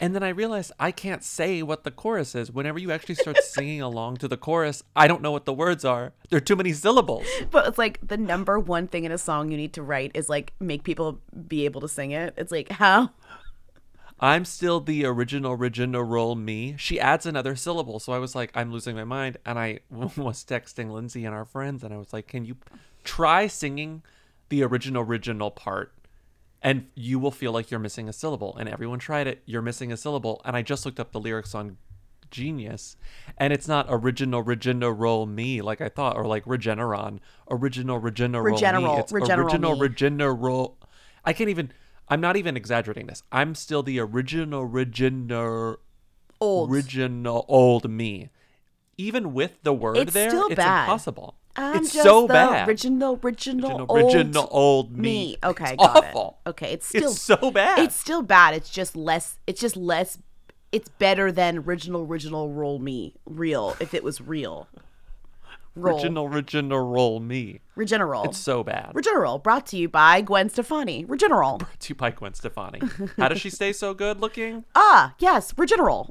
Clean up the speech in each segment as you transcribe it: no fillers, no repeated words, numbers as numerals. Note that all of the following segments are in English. And then I realized I can't say what the chorus is. Whenever you actually start singing along to the chorus, I don't know what the words are. There are too many syllables. But it's like the number one thing in a song you need to write is like make people be able to sing it. It's like, how? I'm still the original me. She adds another syllable. So I was like, I'm losing my mind. And I was texting Lindsay and our friends. And I was like, can you try singing the original part? And you will feel like you're missing a syllable. And everyone tried it. You're missing a syllable. And I just looked up the lyrics on Genius. And it's not original me like I thought. Or like Regeneron. Original me. It's original. I can't even... I'm not even exaggerating this. I'm still the original old me. Even with the word it's there, still it's bad. Impossible. It's just so bad. Original old me. Okay, it's got awful. It. Okay, it's so bad. It's still bad. It's just less. It's better than original roll me. Real, if it was real. Roll. Original me. Regeneral. It's so bad. Regeneral, brought to you by Gwen Stefani. Regeneral. Brought to you by Gwen Stefani. How does she stay so good looking? Yes, Regeneral.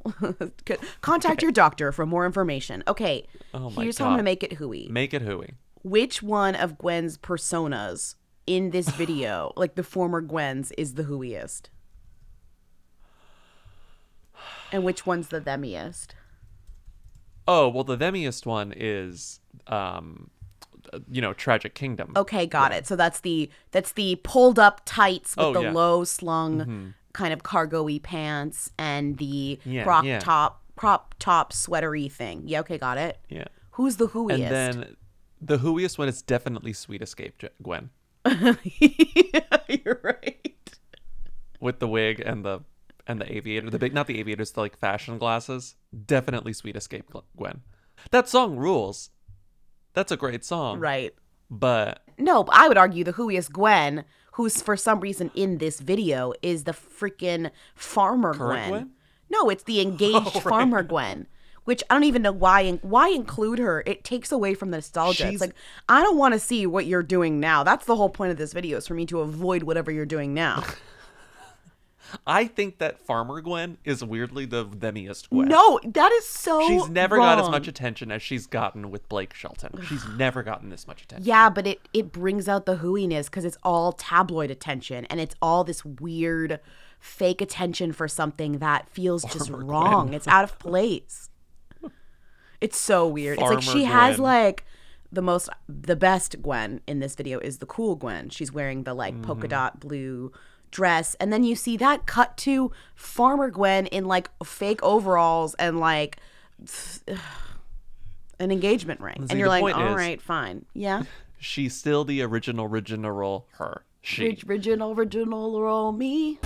Contact your doctor for more information. Okay, oh my here's God. How I'm going to make it hooey. Make it hooey. Which one of Gwen's personas in this video, like the former Gwen's, is the hooeyest? And which one's the themiest? Oh, well, the themiest one is, Tragic Kingdom. Okay, got it. So that's the pulled up tights with low slung kind of cargo-y pants and the crop top sweatery thing. Yeah, okay, got it. Yeah. Who's the hooiest? And then the hooiest one is definitely Sweet Escape, Gwen. Yeah, you're right. With the wig and the aviator, not the aviators, the like fashion glasses. Definitely Sweet Escape, Gwen. That song rules. That's a great song. Right. But. No, but I would argue the hooiest Gwen, who's for some reason in this video, is the freaking Farmer Gwen. Gwen? No, it's the engaged Farmer Gwen, which I don't even know why include her. It takes away from the nostalgia. It's like, I don't want to see what you're doing now. That's the whole point of this video, is for me to avoid whatever you're doing now. I think that Farmer Gwen is weirdly the themiest Gwen. No, that is so wrong. She's never got as much attention as she's gotten with Blake Shelton. She's never gotten this much attention. Yeah, but it brings out the hooiness because it's all tabloid attention and it's all this weird fake attention for something that feels Farmer just wrong. Gwen. It's out of place. It's so weird. Farmer it's like she Gwen. Has like the best Gwen in this video is the cool Gwen. She's wearing the like polka dot blue dress, and then you see that cut to Farmer Gwen in like fake overalls and like an engagement ring, and you're like, all right, fine, yeah. She's still the original her. She original roll me.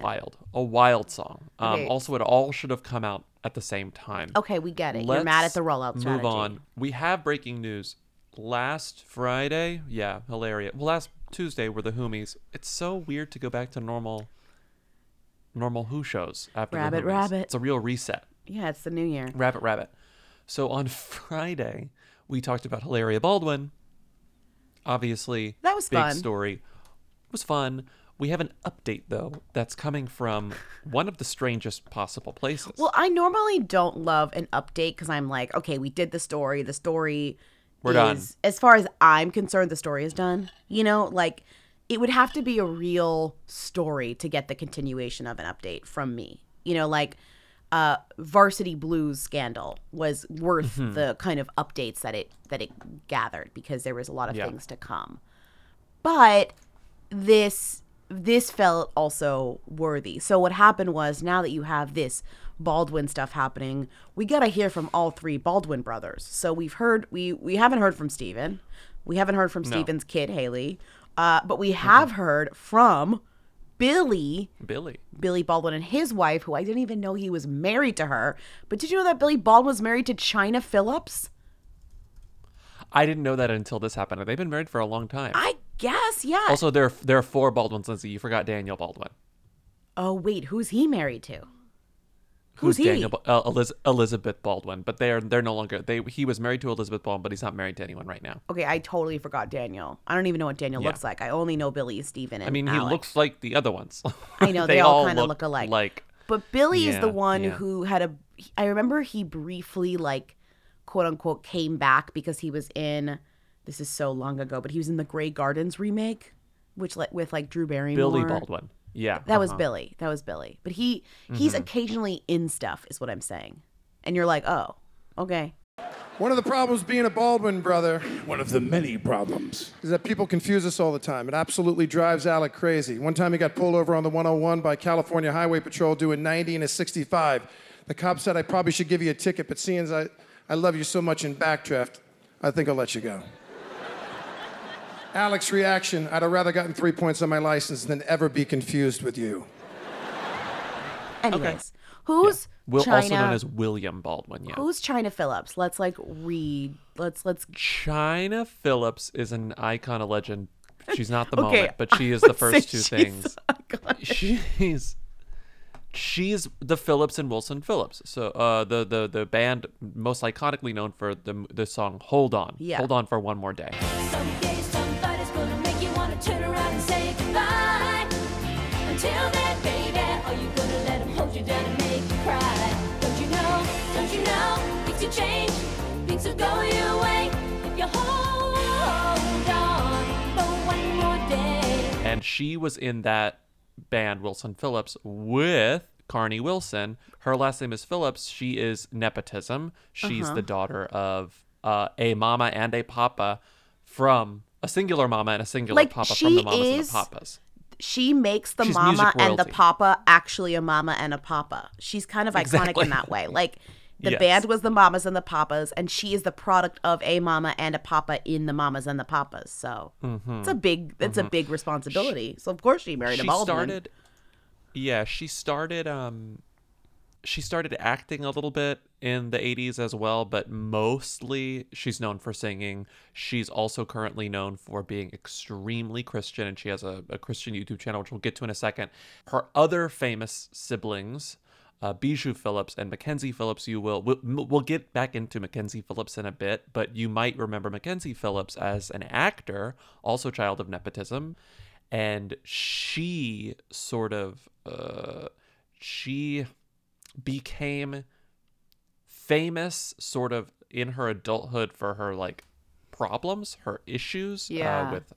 Wild. A wild song. Okay. Also, it all should have come out at the same time. Okay, we get it. You're mad at the rollout strategy. Move on. We have breaking news. Last Friday, yeah, hilarious. Well, last Tuesday were the Whomies. It's so weird to go back to normal Who shows after Rabbit the Rabbit. It's a real reset. Yeah, it's the new year. Rabbit Rabbit. So on Friday, we talked about Hilaria Baldwin. Obviously, that was big fun. Story. It was fun. We have an update, though, that's coming from one of the strangest possible places. Well, I normally don't love an update because I'm like, okay, we did the story. The story We're is, done. As far as I'm concerned, the story is done. You know, like, it would have to be a real story to get the continuation of an update from me. You know, like, Varsity Blues scandal was worth the kind of updates that it gathered because there was a lot of things to come. But this felt also worthy. So what happened was, now that you have this Baldwin stuff happening, we got to hear from all three Baldwin brothers. So we've heard, we haven't heard from Steven. We haven't heard from Steven's kid, Haley. But we have heard from Billy Baldwin and his wife, who I didn't even know he was married to her. But did you know that Billy Baldwin was married to China Phillips? I didn't know that until this happened. They've been married for a long time. I guess, yeah. Also, there are four Baldwins, Lindsay. You forgot Daniel Baldwin. Oh, wait. Who's he married to? Who's Daniel, he? Elizabeth Baldwin. But they're no longer. He was married to Elizabeth Baldwin, but he's not married to anyone right now. Okay, I totally forgot Daniel. I don't even know what Daniel looks like. I only know Billy, Steven, and I mean, he Alec. Looks like the other ones. I know. They all kind of look alike. But Billy is the one who had a... I remember he briefly, like, quote unquote, came back because he was in... This is so long ago, but he was in the Grey Gardens remake, which with like Drew Barrymore. Billy Baldwin. Yeah. That was Billy. That was Billy. But he's occasionally in stuff is what I'm saying. And you're like, oh, okay. One of the problems being a Baldwin brother, one of the many problems, is that people confuse us all the time. It absolutely drives Alec crazy. One time he got pulled over on the 101 by California Highway Patrol doing 90 and a 65. The cop said, I probably should give you a ticket, but seeing as I love you so much in Backdraft, I think I'll let you go. Alec's reaction, I'd have rather gotten 3 points on my license than ever be confused with you. Anyways, who's China? Also known as William Baldwin, yeah. Who's China Phillips? Let's like read. Let's. China Phillips is an icon, a legend. She's not the moment, but she is the first two things. She's the Phillips and Wilson Phillips. So the band most iconically known for the song Hold On. Yeah. Hold On for One More Day. And she was in that band, Wilson Phillips, with Carney Wilson. Her last name is Phillips. She is nepotism. She's the daughter of a mama and a papa from a singular mama and a singular papa from the mamas and the papas. She makes the mama and the papa actually a mama and a papa. She's kind of iconic in that way. Like, the band was the mamas and the papas, and she is the product of a mama and a papa in the mamas and the papas. So it's a big responsibility. So of course she married a Baldwin. She started acting a little bit in the 80s as well, but mostly she's known for singing. She's also currently known for being extremely Christian, and she has a Christian YouTube channel, which we'll get to in a second. Her other famous siblings Bijou Phillips and Mackenzie Phillips. We'll get back into Mackenzie Phillips in a bit, but you might remember Mackenzie Phillips as an actor, also child of nepotism, and she sort of she became famous sort of in her adulthood for her like problems, her issues with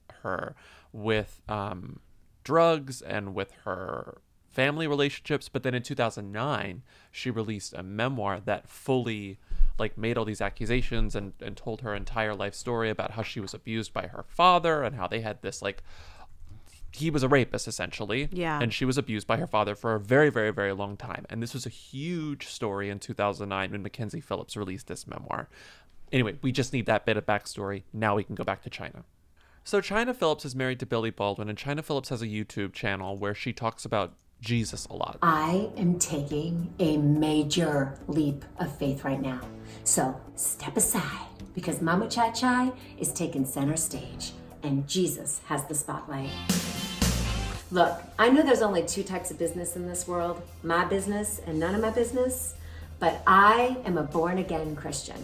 drugs and with her family relationships. But then in 2009 she released a memoir that fully like made all these accusations and told her entire life story about how she was abused by her father and how they had this like he was a rapist essentially, and she was abused by her father for a very, very, very long time. And this was a huge story in 2009 when Mackenzie Phillips released this memoir. Anyway, we just need that bit of backstory. Now we can go back to China. So China Phillips is married to Billy Baldwin, and China Phillips has a YouTube channel where she talks about Jesus a lot. I am taking a major leap of faith right now. So step aside, because Mama Chai Chai is taking center stage, and Jesus has the spotlight. Look, I know there's only two types of business in this world, my business and none of my business, but I am a born-again Christian.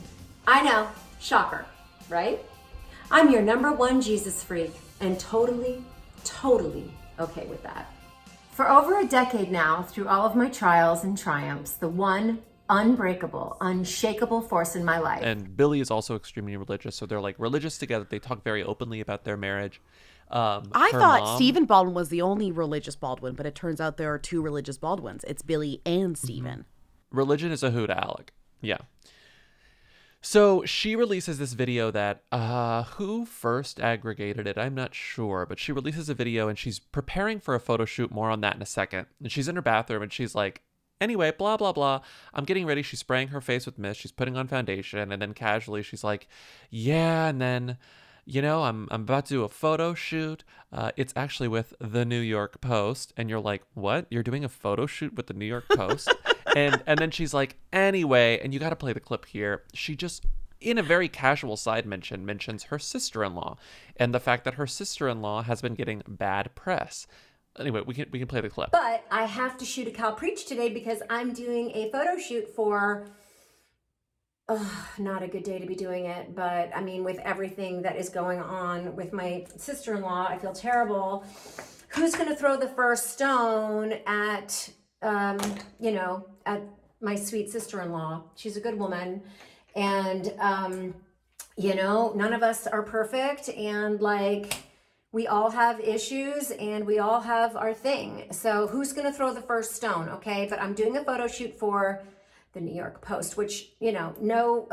I know, shocker, right? I'm your number one Jesus freak and totally, totally okay with that. For over a decade now, through all of my trials and triumphs, the one unbreakable, unshakable force in my life. And Billy is also extremely religious, so they're like religious together. They talk very openly about their marriage. I thought Stephen Baldwin was the only religious Baldwin, but it turns out there are two religious Baldwins. It's Billy and Stephen. Mm-hmm. Religion is a hoot, Alec. Yeah. So she releases this video that, who first aggregated it? I'm not sure, but she releases a video and she's preparing for a photo shoot. More on that in a second. And she's in her bathroom and she's like, anyway, blah, blah, blah. I'm getting ready. She's spraying her face with mist. She's putting on foundation. And then casually she's like, yeah. And then, you know, I'm about to do a photo shoot. It's actually with the New York Post. And you're like, what? You're doing a photo shoot with the New York Post? And then she's like, anyway, and you got to play the clip here. She just, in a very casual side mention, mentions her sister-in-law and the fact that her sister-in-law has been getting bad press. Anyway, we can play the clip. But I have to shoot a Cal Preach today because I'm doing a photo shoot for, not a good day to be doing it. But I mean, with everything that is going on with my sister-in-law, I feel terrible. Who's going to throw the first stone at... at my sweet sister-in-law. She's a good woman. And, none of us are perfect. And like, we all have issues and we all have our thing. So who's going to throw the first stone? Okay. But I'm doing a photo shoot for the New York Post, which, you know, no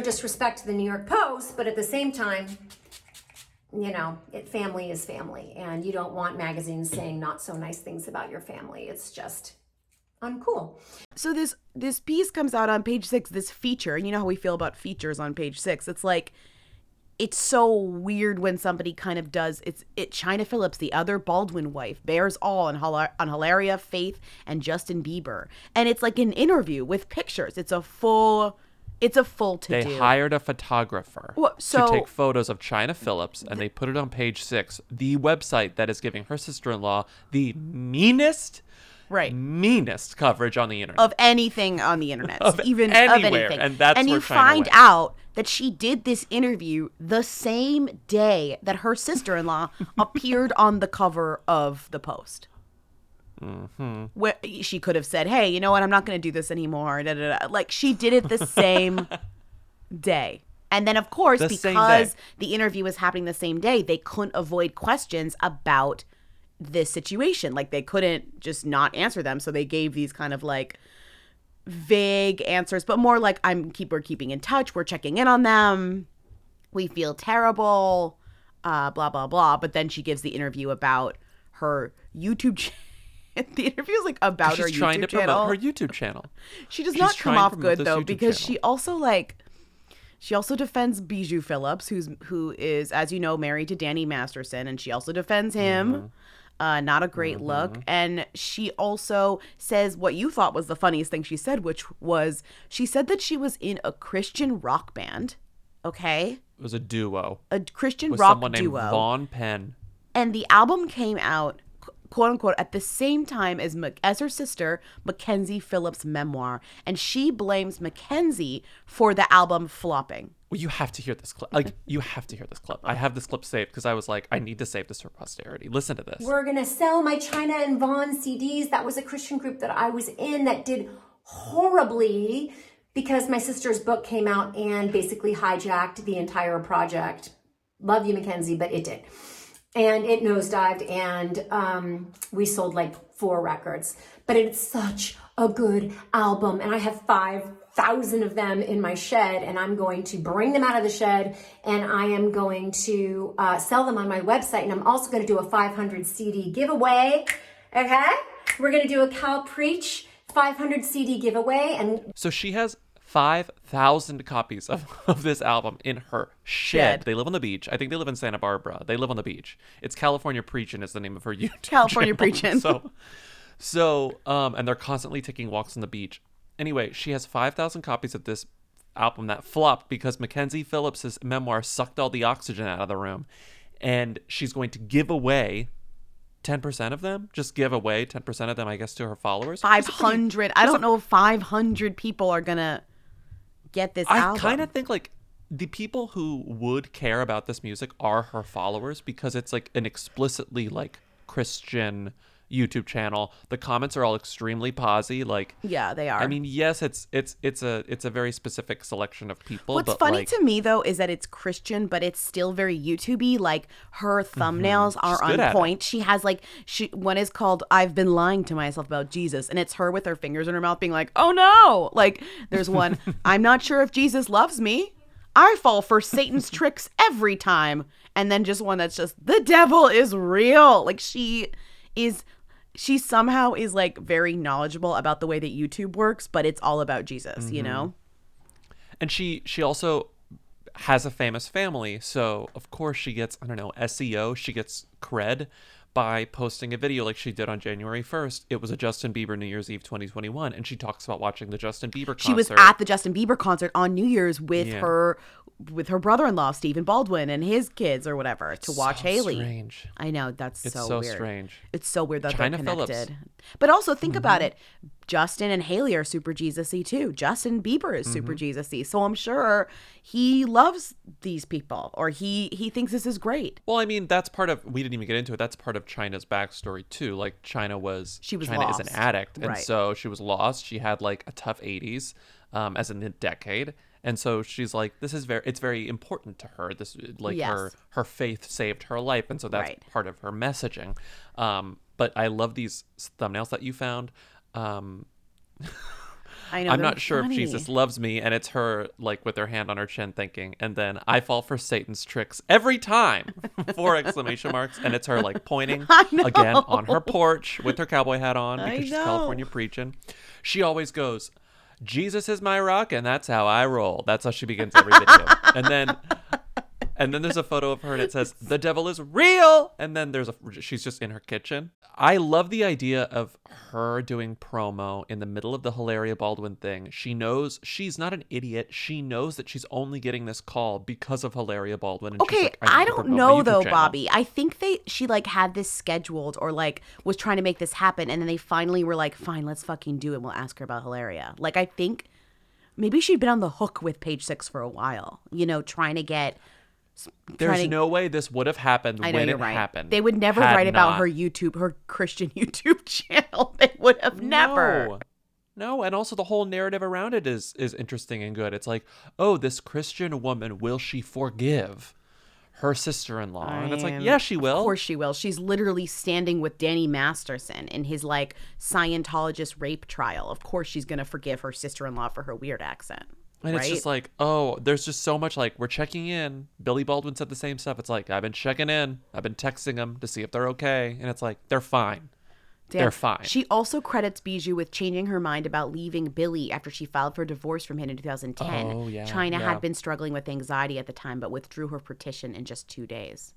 disrespect to the New York Post, but at the same time, you know, family is family, and you don't want magazines saying not so nice things about your family. It's just uncool. So this piece comes out on page 6, this feature, and you know how we feel about features on page 6. It's like, it's so weird when somebody kind of does, China Phillips, the other Baldwin wife, bears all on Hilaria, Faith, and Justin Bieber. And it's like an interview with pictures. It's a full to-do. They hired a photographer to take photos of China Phillips, and they put it on page 6, the website that is giving her sister-in-law the meanest coverage on the internet. Of anything on the internet. Of anything. And that's where you find out that she did this interview the same day that her sister-in-law appeared on the cover of the Post. Mm-hmm. Where she could have said, hey, you know what, I'm not going to do this anymore, da, da, da. Like, she did it the same day. And then, of course, because the interview was happening the same day, they couldn't avoid questions about this situation. Like, they couldn't just not answer them, so they gave these kind of, like, vague answers, but more like, we're keeping in touch, we're checking in on them, we feel terrible, blah, blah, blah. But then she gives the interview about her YouTube channel. The interview is like about her YouTube channel. She's trying to promote her YouTube channel. She does not come off good though, because she also defends Bijou Phillips, who is, as you know, married to Danny Masterson, and she also defends him. Mm-hmm. Not a great look. And she also says what you thought was the funniest thing she said, which was she said that she was in a Christian rock band. Okay, it was a duo, a Christian rock duo with someone named Vaughn Penn, and the album came out. quote-unquote, at the same time as her sister, Mackenzie Phillips' memoir. And she blames Mackenzie for the album flopping. Well, you have to hear this clip. You have to hear this clip. I have this clip saved because I was like, I need to save this for posterity. Listen to this. We're going to sell my China and Vaughn CDs. That was a Christian group that I was in that did horribly because my sister's book came out and basically hijacked the entire project. Love you, Mackenzie, but it did. And it nosedived, and we sold like 4 records. But it's such a good album, and I have 5,000 of them in my shed, and I'm going to bring them out of the shed, and I am going to sell them on my website, and I'm also going to do a 500 CD giveaway, okay? We're going to do a Cal Preach 500 CD giveaway. And so she has 5,000 copies of this album in her shed. They live on the beach. I think they live in Santa Barbara. They live on the beach. It's California Preachin' is the name of her YouTube California Preachin'. So, and they're constantly taking walks on the beach. Anyway, she has 5,000 copies of this album that flopped because Mackenzie Phillips' memoir sucked all the oxygen out of the room. And she's going to give away 10% of them, just give away 10% of them, I guess, to her followers. 500. I don't know if 500 people are going to get this album. I kind of think like the people who would care about this music are her followers, because it's like an explicitly like Christian YouTube channel. The comments are all extremely posy. Like, yeah, they are. I mean, yes, it's a very specific selection of people. What's funny to me though is that it's Christian, but it's still very YouTube-y. Like her thumbnails are on point. She has like one is called "I've Been Lying to Myself About Jesus," and it's her with her fingers in her mouth being like, "Oh no!" Like there's one, "I'm not sure if Jesus loves me. I fall for Satan's tricks every time," and then just one that's just "The devil is real." Like she somehow is like very knowledgeable about the way that YouTube works, but it's all about Jesus, you know? And she also has a famous family. So of course she gets, I don't know, SEO. She gets cred by posting a video like she did on January 1st. It was a Justin Bieber New Year's Eve 2021. And she talks about watching the Justin Bieber concert. She was at the Justin Bieber concert on New Year's with her brother-in-law, Stephen Baldwin, and his kids or whatever to watch Haley. Strange. I know. It's so weird that China they're connected. Phillips. But also think about it. Justin and Haley are super Jesus-y too. Justin Bieber is super Jesus-y. So I'm sure he loves these people, or he thinks this is great. Well, I mean, we didn't even get into it. That's part of China's backstory too. Like China lost. Is an addict. And so she was lost. She had like a tough 80s as in the decade. And so she's like, it's very important to her. This her faith saved her life. And so that's part of her messaging. But I love these thumbnails that you found. I know, I'm not sure if Jesus loves me. And it's her like with her hand on her chin thinking, and then I fall for Satan's tricks every time. 4 exclamation marks. And it's her like pointing again on her porch with her cowboy hat on because she's California preaching. She always goes, "Jesus is my rock, and that's how I roll." That's how she begins every video. And then there's a photo of her, and it says, "The devil is real." And then she's just in her kitchen. I love the idea of her doing promo in the middle of the Hilaria Baldwin thing. She knows she's not an idiot. She knows that she's only getting this call because of Hilaria Baldwin. And okay, she's like, I don't know though, Bobby. I think she like had this scheduled or like was trying to make this happen, and then they finally were like, "Fine, let's fucking do it. We'll ask her about Hilaria." Like I think maybe she'd been on the hook with Page Six for a while, you know, trying to get. There's no way this would have happened when it happened. They would never write about her Christian YouTube channel. They would have never. No, and also the whole narrative around it is interesting and good. It's like, oh, this Christian woman, will she forgive her sister-in-law? And it's like, yeah, she will. Of course she will. She's literally standing with Danny Masterson in his like Scientologist rape trial. Of course she's going to forgive her sister-in-law for her weird accent. And it's just like, oh, there's just so much like, we're checking in. Billy Baldwin said the same stuff. It's like, I've been checking in. I've been texting them to see if they're okay. And it's like, they're fine. Damn. They're fine. She also credits Bijou with changing her mind about leaving Billy after she filed for divorce from him in 2010. Oh, yeah, China had been struggling with anxiety at the time, but withdrew her petition in just 2 days.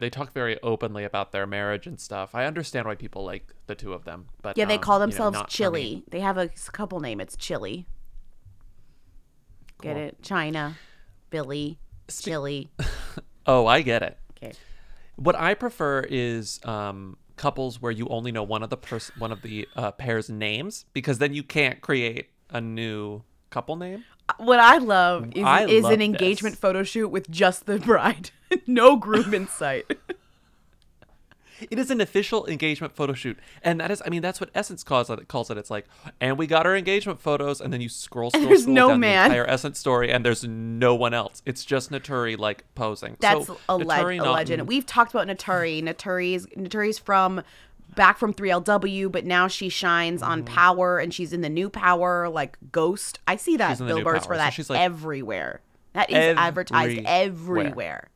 They talk very openly about their marriage and stuff. I understand why people like the two of them, but yeah, they call themselves Chili. They have a couple name. It's Chili. Cool. Get it? China, Billy, Chili. Oh, I get it. Okay. What I prefer is couples where you only know one of the pair's names, because then you can't create a new couple name. What I love is an engagement photo shoot with just the bride. No groom in sight. It is an official engagement photo shoot. And that is, I mean, that's what Essence calls it. It's like, and we got our engagement photos. And then you scroll no down man. The entire Essence story, and there's no one else. It's just Naturi, like, posing. That's a legend. We've talked about Naturi. Naturi's back from 3LW, but now she shines on Power, and she's in the new Power, like Ghost. I see that billboards for that everywhere. That is advertised everywhere.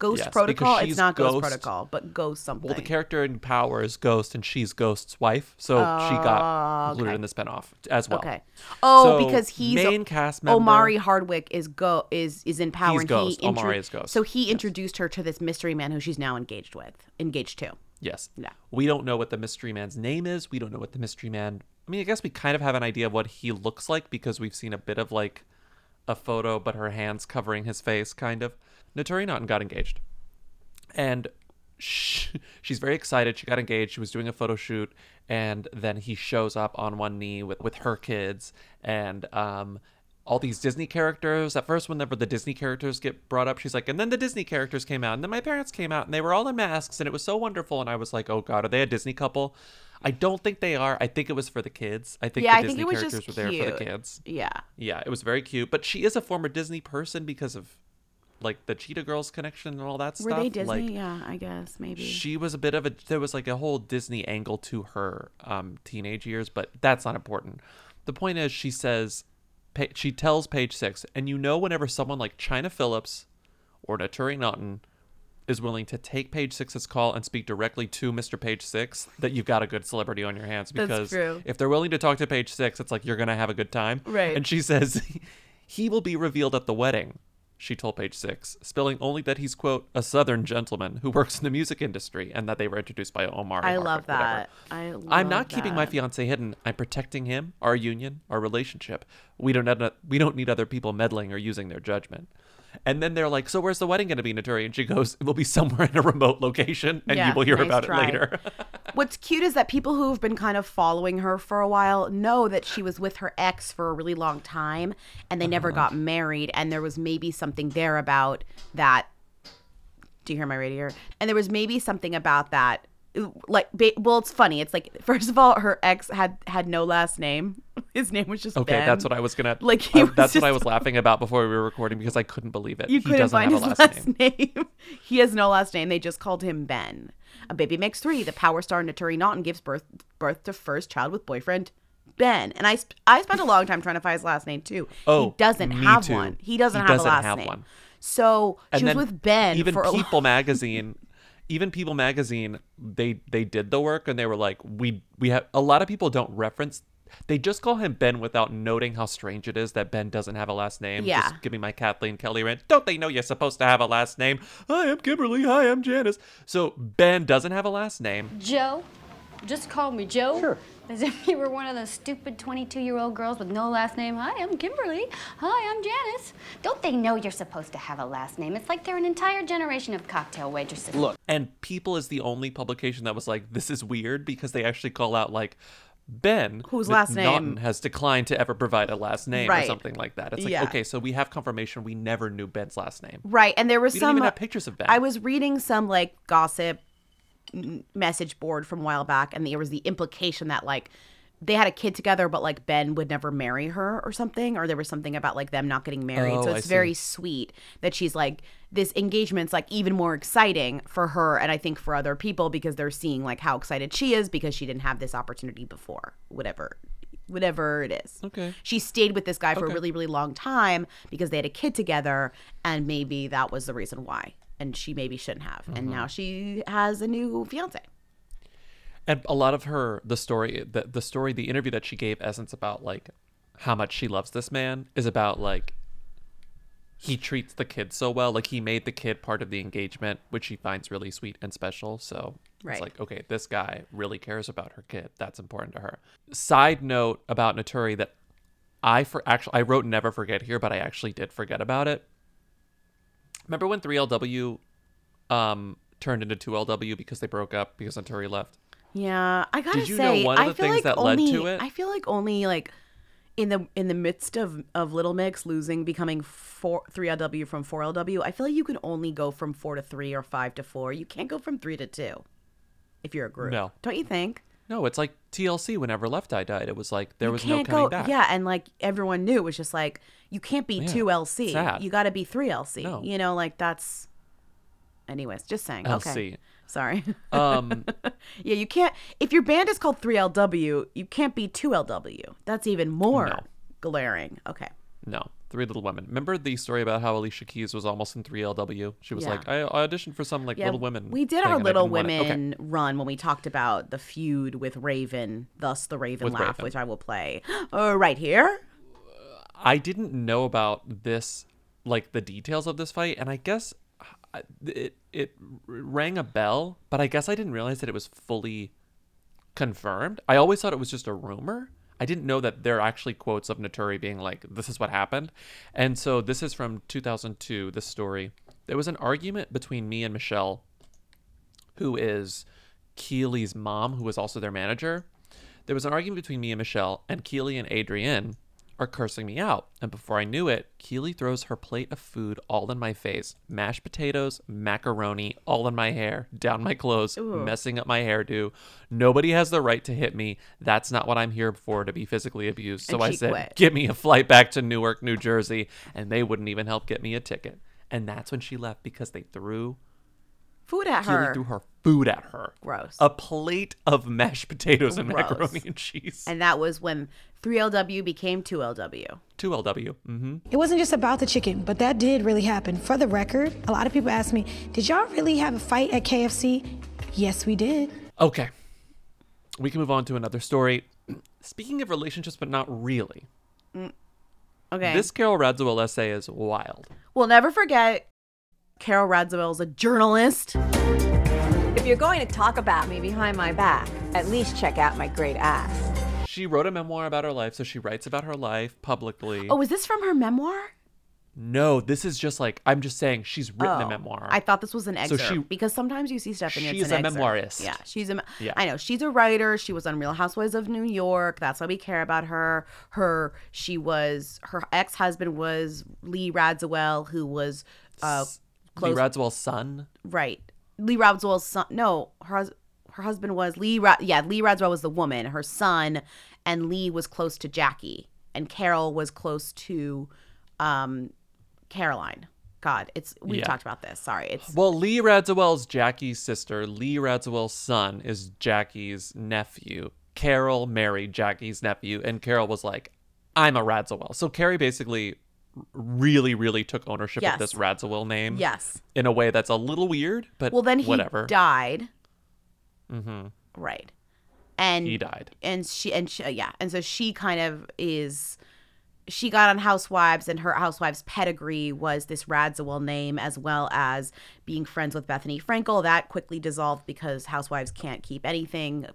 Ghost Protocol? It's not Ghost Protocol, but Ghost something. Well, the character in Power is Ghost, and she's Ghost's wife, so she got included in the spinoff as well. Okay. Oh, so because he's main cast member. Omari Hardwick is in Power. He's and Ghost. Omari is Ghost. So he introduced her to this mystery man who she's now engaged to. Yes. Yeah. We don't know what the mystery man's name is. We don't know what the mystery man. I mean, I guess we kind of have an idea of what he looks like because we've seen a bit of like a photo, but her hands covering his face, kind of. Naturi Naughton got engaged, and she's very excited. She got engaged. She was doing a photo shoot, and then he shows up on one knee with her kids and all these Disney characters. At first, whenever the Disney characters get brought up, she's like, and then the Disney characters came out, and then my parents came out, and they were all in masks, and it was so wonderful. And I was like, oh God, are they a Disney couple? I don't think they are. I think it was for the kids. I think the Disney characters were there for the kids. Yeah. Yeah, it was very cute. But she is a former Disney person because of like the Cheetah Girls connection and all that stuff. Were they Disney? Like, yeah, I guess maybe. She was there was like a whole Disney angle to her teenage years, but that's not important. The point is she tells Page Six, and you know whenever someone like China Phillips or Naturi Naughton is willing to take Page Six's call and speak directly to Mr. Page Six, that you've got a good celebrity on your hands, because if they're willing to talk to Page Six, it's like you're going to have a good time. Right. And she says, he will be revealed at the wedding, she told Page Six, spilling only that he's, quote, a Southern gentleman who works in the music industry, and that they were introduced by Omar. I love that. I'm not keeping my fiancé hidden. I'm protecting him, our union, our relationship. We don't need other people meddling or using their judgment. And then they're like, so where's the wedding going to be, Naturi? And she goes, it will be somewhere in a remote location, and you will hear about it later. What's cute is that people who have been kind of following her for a while know that she was with her ex for a really long time, and they never got married, and there was maybe something there about that. Do you hear my radiator? And there was maybe something about that. Like, well, it's funny. It's like, first of all, her ex had no last name. His name was just Ben. That's what I was gonna. Like, that's what I was laughing about before we were recording, because I couldn't believe it. He doesn't have a last name. He has no last name. They just called him Ben. A baby makes three. The power star Naturi Naughton gives birth to first child with boyfriend Ben. And I spent a long time trying to find his last name too. Oh, he doesn't have one. He doesn't have a last name. So she was with Ben. Even for People magazine. Even People magazine, they did the work, and they were like, we have a lot of people don't reference. They just call him Ben without noting how strange it is that Ben doesn't have a last name. Yeah. Just giving my Kathleen Kelly rant. Don't they know you're supposed to have a last name? Hi, I'm Kimberly. Hi, I'm Janice. So Ben doesn't have a last name. Joe. Just call me Joe. Sure. As if you were one of those stupid 22-year-old girls with no last name. Hi, I'm Kimberly. Hi, I'm Janice. Don't they know you're supposed to have a last name? It's like they're an entire generation of cocktail waitresses. Look, and People is the only publication that was like, this is weird, because they actually call out like Ben, whose last name Naughton has declined to ever provide a last name, right, or something like that. It's like, okay, so we have confirmation we never knew Ben's last name. Right, and there was we don't even have pictures of Ben. I was reading some like gossip message board from a while back, and there was the implication that like they had a kid together, but like Ben would never marry her or something, or there was something about like them not getting married. So it's very sweet that she's like, this engagement's like even more exciting for her, and I think for other people, because they're seeing like how excited she is because she didn't have this opportunity before, whatever it is. Okay. She stayed with this guy for a really, really long time because they had a kid together, and maybe that was the reason why. And she maybe shouldn't have. And now she has a new fiance. And a lot of the interview that she gave Essence about like how much she loves this man is about like he treats the kid so well. Like he made the kid part of the engagement, which she finds really sweet and special. So it's like, okay, this guy really cares about her kid. That's important to her. Side note about Naturi that I wrote never forget here, but I actually did forget about it. Remember when 3LW turned into 2LW because they broke up because Naturi left. Yeah, I gotta say, I feel like only like in the midst of Little Mix losing, becoming 3LW from 4LW, I feel like you can only go from 4 to 3 or 5 to 4. You can't go from 3 to 2 if you're a group. No, don't you think? No, it's like TLC whenever Left Eye died. It was like there was no coming back. Yeah, and like everyone knew it was just like you can't be 2LC. Sad. You got to be 3LC. No. You know, like that's. Anyways, just saying. LC. Okay. Sorry. Yeah, you can't. If your band is called 3LW, you can't be 2LW. That's even more glaring. Okay. No. Three Little Women. Remember the story about how Alicia Keys was almost in 3LW? She was like, I auditioned for some like Little Women. We did our Little Women run when we talked about the feud with Raven, thus the Raven with Laugh, Raven. Which I will play right here. I didn't know about this, like the details of this fight, and I guess it rang a bell, but I guess I didn't realize that it was fully confirmed. I always thought it was just a rumor. I didn't know that there are actually quotes of Naturi being like, this is what happened. And so this is from 2002, this story. There was an argument between me and Michelle, who is Keely's mom, who was also their manager. There was an argument between me and Michelle, and Keely and Adrienne are cursing me out. And before I knew it, Keely throws her plate of food all in my face. Mashed potatoes, macaroni, all in my hair, down my clothes, Ooh. Messing up my hairdo. Nobody has the right to hit me. That's not what I'm here for, to be physically abused. So I said, give me a flight back to Newark, New Jersey. And they wouldn't even help get me a ticket. And that's when she left because they threw food at her. Keely threw her food at her. Gross. A plate of mashed potatoes and macaroni and cheese. And that was when 3LW became 2LW. 2LW. Mm-hmm. It wasn't just about the chicken, but that did really happen. For the record, a lot of people ask me, did y'all really have a fight at KFC? Yes, we did. Okay. We can move on to another story. Speaking of relationships, but not really. Okay. This Carol Radziwill essay is wild. We'll never forget Carol Radziwill is a journalist. If you're going to talk about me behind my back, at least check out my great ass. She wrote a memoir about her life, so she writes about her life publicly. Oh, is this from her memoir? No, this is just like, I'm just saying she's written a memoir. I thought this was an excerpt, because sometimes you see stuff and it's an excerpt. She's a memoirist. Yeah, I know. She's a writer. She was on Real Housewives of New York. That's why we care about her. Her ex-husband was Lee Radziwill, who was... Lee Radziwill's son? Right. Lee Radziwill's son. No, her husband was Lee. Lee Radziwill was the woman, her son, and Lee was close to Jackie, and Carol was close to Caroline. God, we've talked about this. Sorry. Lee Radziwill's Jackie's sister. Lee Radziwill's son is Jackie's nephew. Carol married Jackie's nephew, and Carol was like, I'm a Radziwill. So Carrie basically really, really took ownership of this Radziwill name. Yes. In a way that's a little weird, but then whatever. Died. Mm-hmm. Right. And he died. And so she kind of she got on Housewives, and her Housewives pedigree was this Radziwill name, as well as being friends with Bethany Frankel. That quickly dissolved because Housewives can't keep anything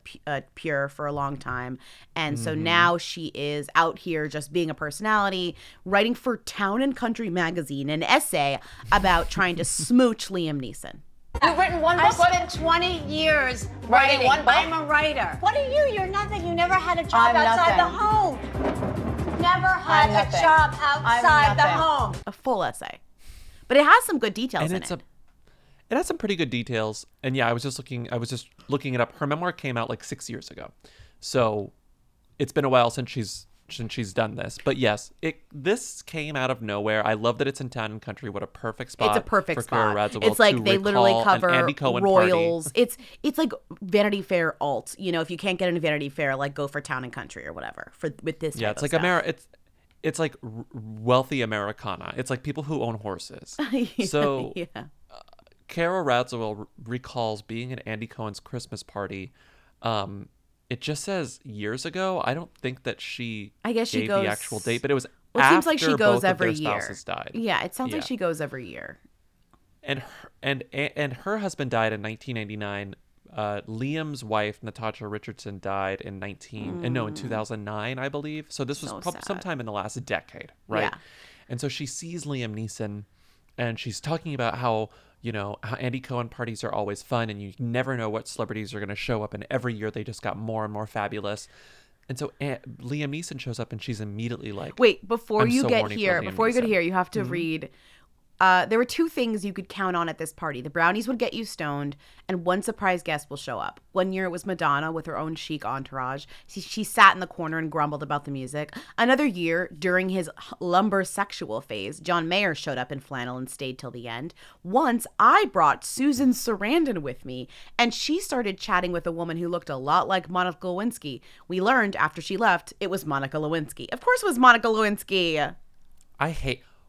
pure for a long time. And so now she is out here just being a personality, writing for Town and Country magazine an essay about trying to smooch Liam Neeson. You've written one book. I spent 20 years writing one book. I'm a writer. What are you? You're nothing. You never had a job outside the home. Never had a job outside the home. A full essay. But it has some good details in it. It has some pretty good details. And yeah, I was just looking it up. Her memoir came out like 6 years ago. So it's been a while since she's done this. But yes, this came out of nowhere. I love that it's in Town and Country. What a perfect spot. It's a perfect spot. Radziwill, it's like they literally cover Andy Cohen royals. Party. It's like Vanity Fair alt. You know, if you can't get into Vanity Fair, like go for Town and Country or whatever with this. Yeah, type it's of like America. It's like wealthy Americana. It's like people who own horses. So Carol Radziwill recalls being at Andy Cohen's Christmas party. It just says years ago. I don't think that she goes, the actual date, but it was after seems like she goes both every of their spouses year. Died. Yeah, it sounds like she goes every year. And her husband died in 1999. Liam's wife, Natasha Richardson, died in 2009, I believe. So this was sometime in the last decade, right? Yeah. And so she sees Liam Neeson, and she's talking about how you know, Andy Cohen parties are always fun, and you never know what celebrities are going to show up, and every year they just got more and more fabulous. And so Liam Neeson shows up, and she's immediately like, wait, before you get here, you have to read. There were two things you could count on at this party. The brownies would get you stoned, and one surprise guest will show up. One year it was Madonna with her own chic entourage. She sat in the corner and grumbled about the music. Another year, during his lumber sexual phase, John Mayer showed up in flannel and stayed till the end. Once, I brought Susan Sarandon with me, and she started chatting with a woman who looked a lot like Monica Lewinsky. We learned after she left it was Monica Lewinsky. Of course it was Monica Lewinsky.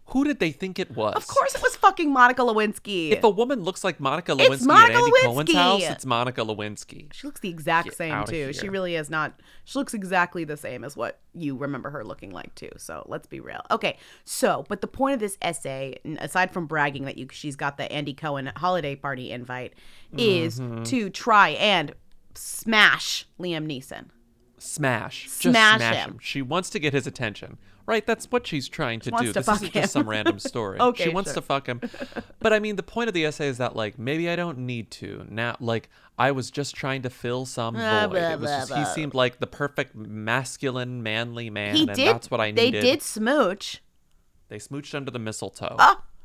Who did they think it was? Of course it was fucking Monica Lewinsky. If a woman looks like Monica Lewinsky at Andy Cohen's house, it's Monica Lewinsky. She looks the exact same, too. She really is not. She looks exactly the same as what you remember her looking like, too. So let's be real. Okay. So, but the point of this essay, aside from bragging that she's got the Andy Cohen holiday party invite, is to try and smash Liam Neeson. Smash him. She wants to get his attention. Right, that's what she's trying to do. This isn't just some random story. Okay, she wants to fuck him. But I mean, the point of the essay is that, like, maybe I don't need to. Now, like, I was just trying to fill some void. He seemed like the perfect masculine, manly man, that's what I needed. They did smooch. They smooched under the mistletoe.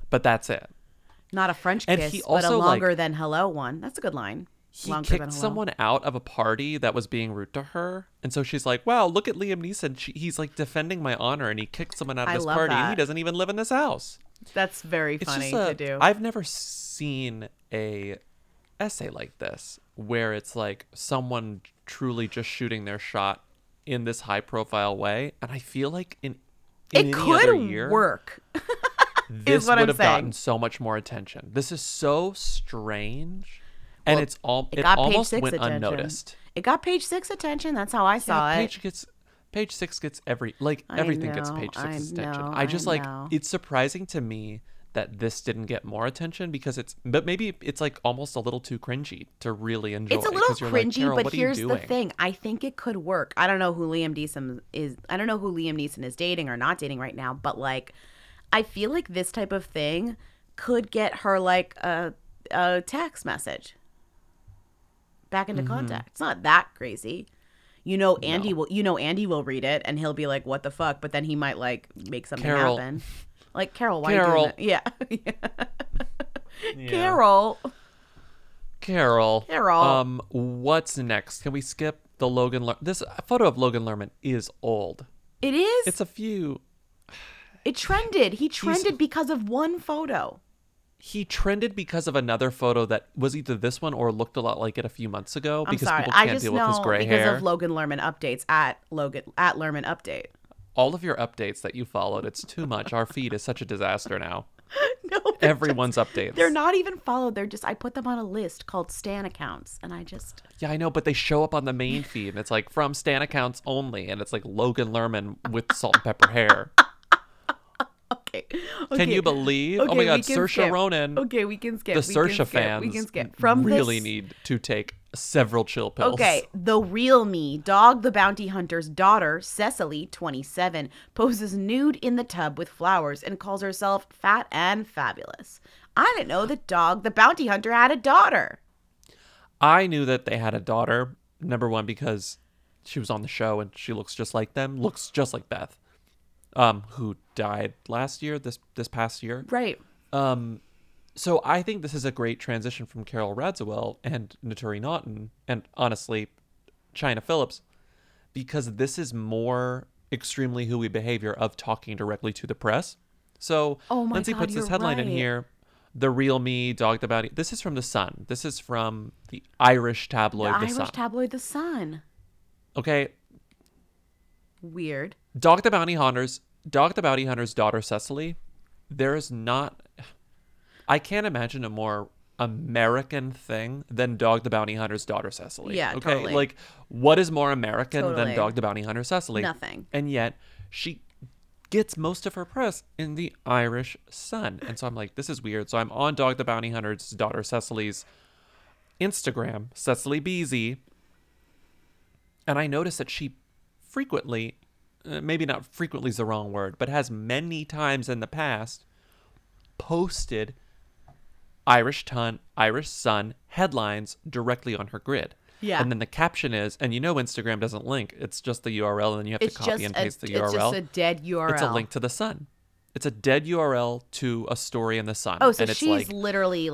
But that's it. Not a French kiss, but a longer than hello one. That's a good line. He kicked someone out of a party that was being rude to her. And so she's like, wow, look at Liam Neeson. He's like defending my honor. And he kicked someone out of this party. That. And he doesn't even live in this house. That's very funny to do. I've never seen a essay like this where it's like someone truly just shooting their shot in this high profile way. And I feel like in any other year. It could work. This would have gotten so much more attention. This is so strange. And well, it almost went unnoticed. It got Page Six attention. That's how I saw it. Page Six gets everything gets Page Six's attention. It's surprising to me that this didn't get more attention but maybe it's like almost a little too cringy to really enjoy. It's a little cringy, like, but here's the thing. I think it could work. I don't know who Liam Neeson is. I don't know who Liam Neeson is dating or not dating right now, but like, I feel like this type of thing could get her like a text message back into contact. It's not that crazy. Andy will read it and he'll be like, what the fuck? But then he might like make something happen. Like, Carol, why are you doing that? Yeah. Carol. What's next? Can we skip the Logan Lerman? This photo of Logan Lerman is old. It is? It's a few. It trended. He trended because of one photo. He trended because of another photo that was either this one or looked a lot like it a few months ago. I'm sorry, people can't deal with his gray hair. Because of Logan Lerman updates at Lerman update. All of your updates that you followed, it's too much. Our feed is such a disaster now. No, everyone's updates. They're not even followed. They're just I put them on a list called Stan accounts, and I just I know, but they show up on the main feed, and it's like from Stan accounts only, and it's like Logan Lerman with salt and pepper hair. Okay. Can you believe? Okay, oh my God, Saoirse Ronan. Okay, we can skip. The Saoirse fans need to take several chill pills. Okay, the real me, Dog the Bounty Hunter's daughter, Cecily, 27, poses nude in the tub with flowers and calls herself fat and fabulous. I didn't know that Dog the Bounty Hunter had a daughter. I knew that they had a daughter, number one, because she was on the show and she looks just like them, looks just like Beth. Who died last year, this past year. Right. So I think this is a great transition from Carol Radziwill and Naturi Naughton and, honestly, China Phillips, because this is more extremely hooey behavior of talking directly to the press. So Lindsay puts this headline in here, The Real Me, Dog the Bounty. This is from The Sun. This is from the Irish tabloid The Sun. Okay. Weird. Dog the Bounty Hunter's daughter, Cecily. There is not... I can't imagine a more American thing than Dog the Bounty Hunter's daughter, Cecily. Yeah, okay? Totally. Like, what is more American than Dog the Bounty Hunter, Cecily? Nothing. And yet, she gets most of her press in the Irish Sun. And so I'm like, this is weird. So I'm on Dog the Bounty Hunter's daughter, Cecily's Instagram, Cecily Beezy. And I noticed that she frequently... maybe not frequently is the wrong word, but has many times in the past posted Irish Sun headlines directly on her grid. Yeah. And then the caption is, and you know Instagram doesn't link. It's just the URL, and then you have to copy and paste the URL. It's just a dead URL. It's a link to the Sun. It's a dead URL to a story in the Sun. Oh, so and she's literally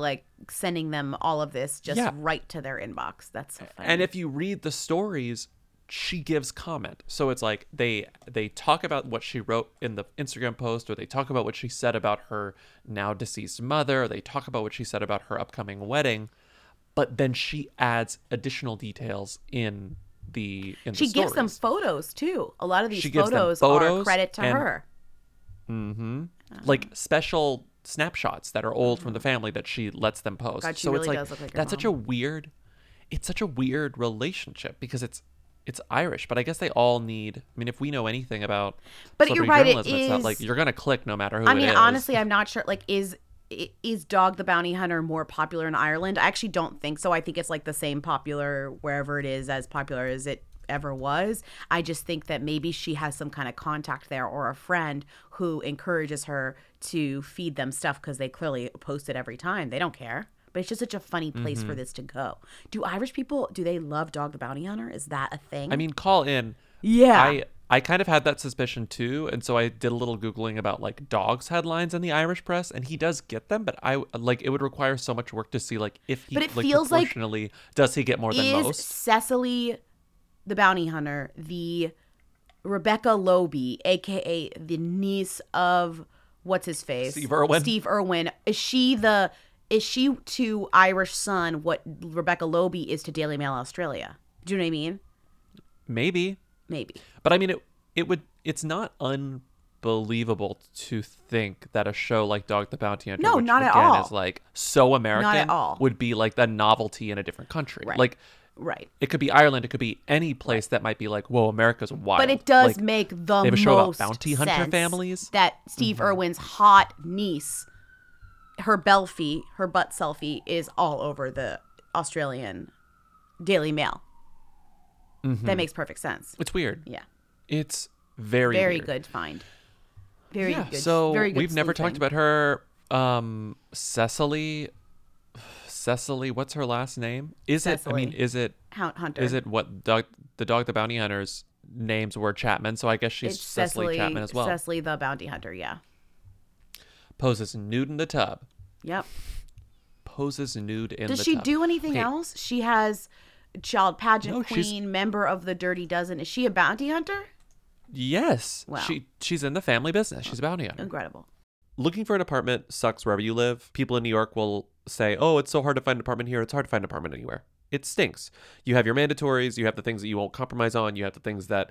sending them all of this just right to their inbox. That's so funny. And if you read the stories, she gives comment. So it's like they talk about what she wrote in the Instagram post, or they talk about what she said about her now deceased mother, or they talk about what she said about her upcoming wedding. But then she adds additional details in the stories. She gives them photos too. A lot of these photos are credit to her. Mm-hmm. Like special snapshots that are old from the family that she lets them post. God, she really does look like your mom. It's such a weird relationship because it's Irish, but I guess they all need. I mean, if we know anything about celebrity journalism, it's not like you're gonna click no matter who. I mean, honestly, I'm not sure. Is Dog the Bounty Hunter more popular in Ireland? I actually don't think so. I think it's the same popular wherever it is, as popular as it ever was. I just think that maybe she has some kind of contact there or a friend who encourages her to feed them stuff because they clearly post it every time. They don't care. But it's just such a funny place for this to go. Do Irish people, do they love Dog the Bounty Hunter? Is that a thing? I mean, call in. Yeah. I kind of had that suspicion too, and so I did a little Googling about dogs headlines in the Irish press, and he does get them, but I it would require so much work to see if he feels proportionally does he get more than most. Is Cecily the Bounty Hunter the Rebecca Loewe, aka the niece of Steve Irwin? Is she to Irish Sun what Rebecca Loewe is to Daily Mail Australia? Do you know what I mean? Maybe. But I mean, it's not unbelievable to think that a show like Dog the Bounty Hunter, which not again at all, is so American, not at all, would be the novelty in a different country. Right. Right. It could be Ireland. It could be any place that might be whoa, America's wild. But it does make the they have a show most about bounty hunter sense families. That Steve Irwin's hot niece, her butt selfie is all over the Australian Daily Mail. Mm-hmm. That makes perfect sense. It's weird. Yeah. It's very weird. Good find. Very good. So very good we've sleeping. Never talked about her. Cecily, what's her last name? Is Cecily. It? I mean, is it Hunter? Is it what the Bounty Hunter's names were Chapman? So I guess she's Cecily Chapman as well. Cecily the Bounty Hunter. Yeah. Poses nude in the tub. Yep. Does she do anything else? She has. Child pageant queen, member of the Dirty Dozen. Is she a bounty hunter? Yes. Wow. She's in the family business. She's a bounty hunter. Incredible. Looking for an apartment sucks wherever you live. People in New York will say, oh, it's so hard to find an apartment here. It's hard to find an apartment anywhere. It stinks. You have your mandatories. You have the things that you won't compromise on. You have the things that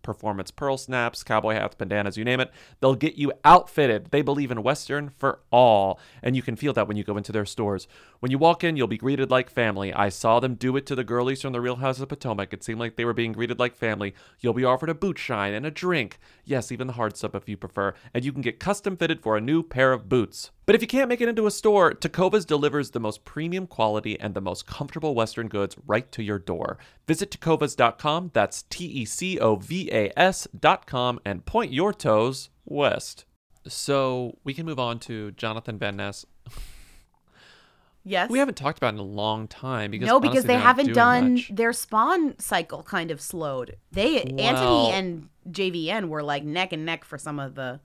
performance pearl snaps, cowboy hats, bandanas, you name it. They'll get you outfitted. They believe in Western for all. And you can feel that when you go into their stores. When you walk in, you'll be greeted like family. I saw them do it to the girlies from the Real Housewives of Potomac. It seemed like they were being greeted like family. You'll be offered a boot shine and a drink. Yes, even the hard stuff if you prefer. And you can get custom fitted for a new pair of boots. But if you can't make it into a store, Tecovas delivers the most premium quality and the most comfortable Western goods right to your door. Visit Tecovas.com, that's Tecovas.com, and point your toes west. So we can move on to Jonathan Van Ness. Yes. We haven't talked about it in a long time. Because because they haven't done much. Their spawn cycle kind of slowed. Anthony and JVN were like neck and neck for some of the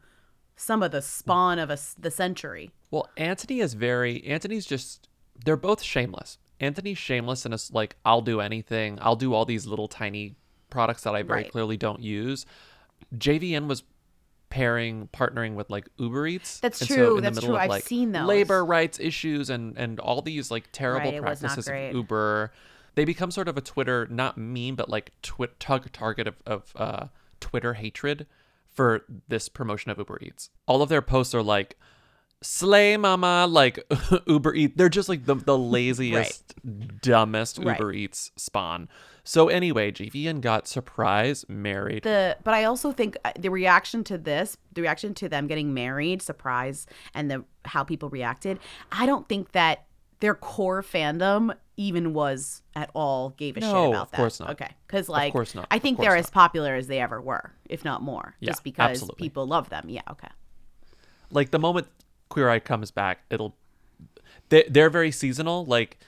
spawn of the century. Well, they're both shameless. Anthony's shameless and it's like, I'll do anything. I'll do all these little tiny products that I very clearly don't use. JVN was partnering with like Uber Eats. That's true. So that's true. I've seen those. Labor rights issues and all these like terrible practices of Uber. They become sort of a Twitter, not meme, but like target of Twitter hatred for this promotion of Uber Eats. All of their posts are like, slay mama, like Uber Eats. They're just like the laziest, dumbest Uber Eats spawn. So anyway, JVN got surprise married. But I also think the reaction to them getting married, surprise, and how people reacted, I don't think that their core fandom even was at all gave a shit about that. No, of course not. Okay. Because like, I think they're as popular as they ever were, if not more. Yeah, just because people love them. Yeah, okay. Like the moment Queer Eye comes back, they're very seasonal. Like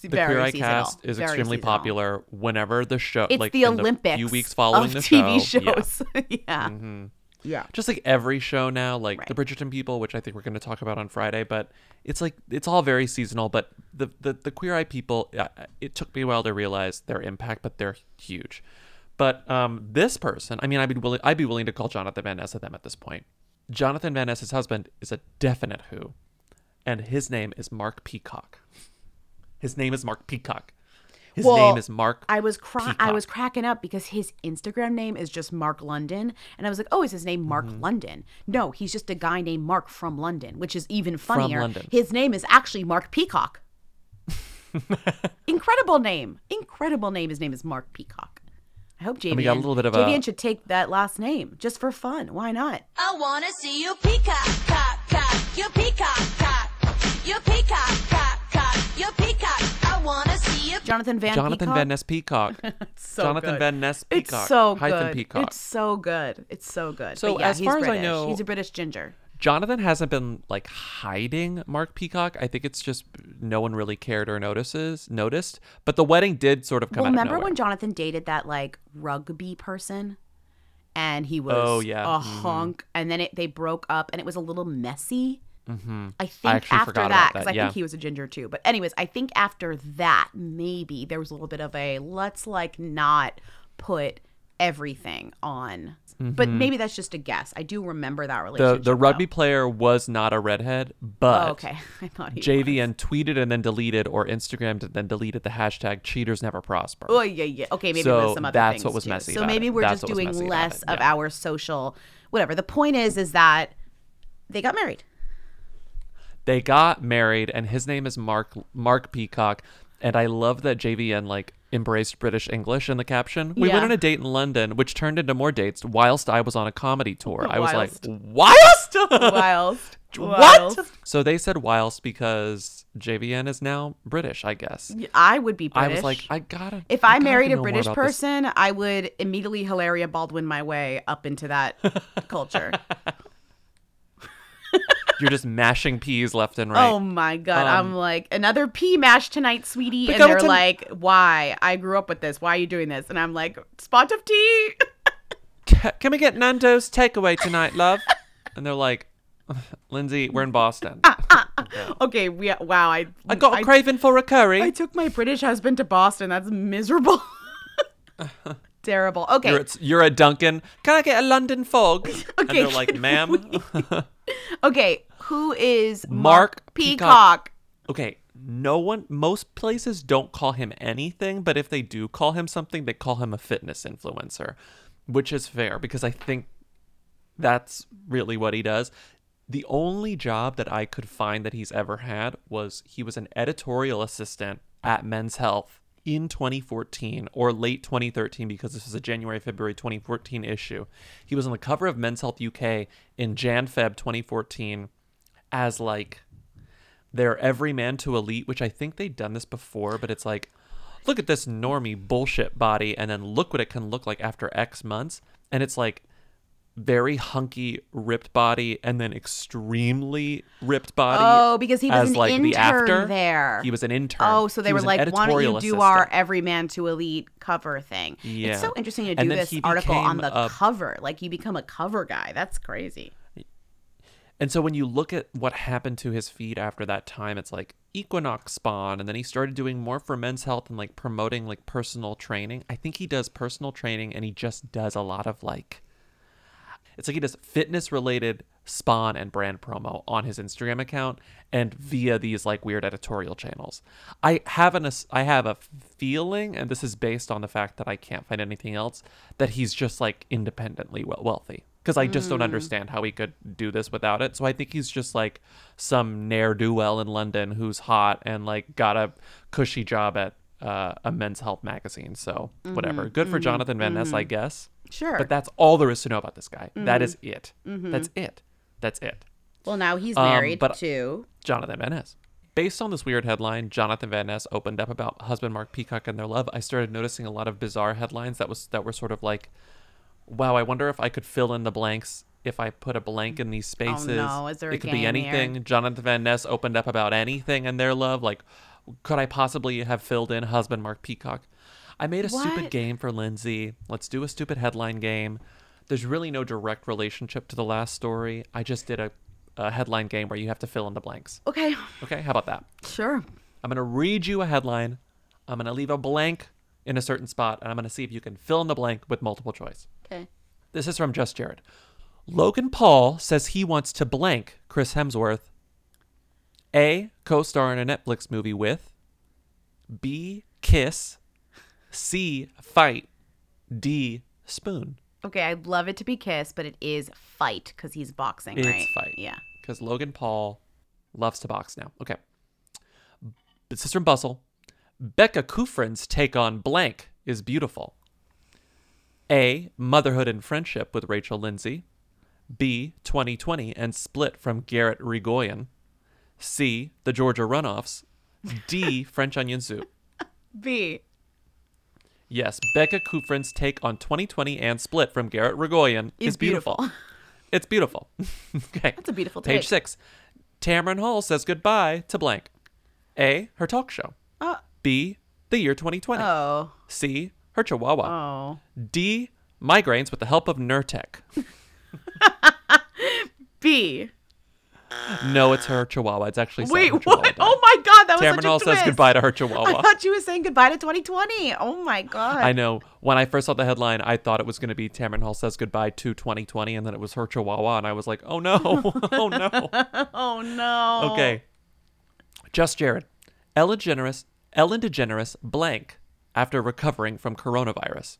the Queer Eye cast is extremely popular whenever the show. It's like the Olympics. A few weeks following the TV shows. Yeah. Yeah. Mm-hmm. Yeah. Just like every show now, like the Bridgerton people, which I think we're going to talk about on Friday, but it's like, it's all very seasonal, but the Queer Eye people, it took me a while to realize their impact, but they're huge. But this person, I mean, I'd be willing to call Jonathan Van Ness at them at this point. Jonathan Van Ness's husband is a definite who, and his name is Mark Peacock. I was cracking up because his Instagram name is just Mark London, and I was like, oh, is his name Mark London? No, he's just a guy named Mark from London, which is even funnier. From London. His name is actually Mark Peacock. Incredible name. His name is Mark Peacock. I hope JVN should take that last name just for fun. Why not? I want to see you peacock, cock, cock, you peacock, cock, you peacock, cock, cock, you peacock. I want to see you. Jonathan Van Ness Peacock. It's so Jonathan good. Van Ness Peacock. It's so good. Peacock. It's so good. So yeah, as far as I know, he's a British ginger. Jonathan hasn't been like hiding Mark Peacock. I think it's just no one really cared or noticed. But the wedding did sort of come out of nowhere. Remember when Jonathan dated that like rugby person and he was a hunk and then they broke up and it was a little messy? Mm-hmm. I think after that, because I think he was a ginger too. But anyways, I think after that, maybe there was a little bit of a let's like not put everything on. Mm-hmm. But maybe that's just a guess. I do remember that relationship. The rugby player was not a redhead, but I thought JVN tweeted and then deleted, or Instagrammed and then deleted the hashtag cheaters never prosper. Oh, yeah. Okay, maybe so it was some other things. So that's what was messy about it. So maybe we're just doing less of our social whatever. The point is that they got married. And his name is Mark Peacock. And I love that JVN, like, embraced British English in the caption. We went on a date in London, which turned into more dates whilst I was on a comedy tour. I was like, What? So they said whilst because JVN is now British, I guess. I would be British. I was like, If I married a British person, I would immediately Hilaria Baldwin my way up into that culture. You're just mashing peas left and right. Oh, my God. I'm like, another pea mash tonight, sweetie. And they're like, why? I grew up with this. Why are you doing this? And I'm like, spot of tea. Can we get Nando's takeaway tonight, love? And they're like, Lindsay, we're in Boston. Okay, wow. I got a craving for a curry. I took my British husband to Boston. That's miserable. Terrible. Okay. You're a Duncan. Can I get a London fog? Okay. And they're like, ma'am. Okay, who is Mark Peacock? Okay, no one, most places don't call him anything, but if they do call him something, they call him a fitness influencer, which is fair because I think that's really what he does. The only job that I could find that he's ever had was he was an editorial assistant at Men's Health in 2014 or late 2013, because this was a January, February 2014 issue. He was on the cover of Men's Health UK in Jan-Feb 2014 as like their everyman to elite, which I think they'd done this before, but it's like, look at this normie bullshit body and then look what it can look like after X months. And it's like, very hunky, ripped body, and then extremely ripped body. Oh, because he was an like intern the after. There. He was an intern. Oh, so they were like, why don't you do our Everyman to Elite cover thing? Yeah. It's so interesting to do this article on the cover. Like, you become a cover guy. That's crazy. And so when you look at what happened to his feed after that time, it's like Equinox spawn, and then he started doing more for Men's Health and like promoting like personal training. I think he does personal training, and he just does a lot of like... It's like he does fitness-related spawn and brand promo on his Instagram account and via these like weird editorial channels. I have a feeling, and this is based on the fact that I can't find anything else, that he's just like independently wealthy. Because I just don't understand how he could do this without it. So I think he's just like some ne'er-do-well in London who's hot and like got a cushy job at a Men's Health magazine. So whatever. Good for Jonathan Van Ness, I guess. Sure. But that's all there is to know about this guy. That is it. That's it. Well, now he's married to Jonathan Van Ness. Based on this weird headline, Jonathan Van Ness opened up about husband Mark Peacock and their love. I started noticing a lot of bizarre headlines that were sort of like, wow, I wonder if I could fill in the blanks if I put a blank in these spaces. Oh, no. Is there a game? It could be anything. Here? Jonathan Van Ness opened up about anything and their love. Like, could I possibly have filled in husband Mark Peacock? I made a stupid game for Lindsay. Let's do a stupid headline game. There's really no direct relationship to the last story. I just did a headline game where you have to fill in the blanks. Okay. Okay, how about that? Sure. I'm going to read you a headline. I'm going to leave a blank in a certain spot, and I'm going to see if you can fill in the blank with multiple choice. Okay. This is from Just Jared. Logan Paul says he wants to blank Chris Hemsworth. A, co-star in a Netflix movie with. B, kiss. C, fight. D, spoon. Okay, I'd love it to be kiss, but it is fight because he's boxing, right? It's fight. Yeah. Because Logan Paul loves to box now. Okay. This is from Bustle. Becca Kufrin's take on blank is beautiful. A, Motherhood and Friendship with Rachel Lindsay. B, 2020 and Split from Garrett Rigoyan. C, The Georgia Runoffs. D, French Onion Soup. B. Yes, Becca Kufrin's take on 2020 and Split from Garrett Rigoyan is beautiful. It's beautiful. Okay. That's a beautiful take. Page 6. Tamron Hall says goodbye to blank. A, her talk show. B, the year 2020. Oh. C, her chihuahua. Oh. D, migraines with the help of Nurtec. B. No, it's her chihuahua. It's actually Wait, what? Chihuahua. Oh my God, that was Tamron such a Hall twist. Says goodbye to her chihuahua. I thought she was saying goodbye to 2020. Oh my God. I know. When I first saw the headline, I thought it was going to be Tamron Hall says goodbye to 2020, and then it was her chihuahua, and I was like, oh no. Oh no. Oh no. Okay. Just Jared. Ellen DeGeneres blank after recovering from coronavirus.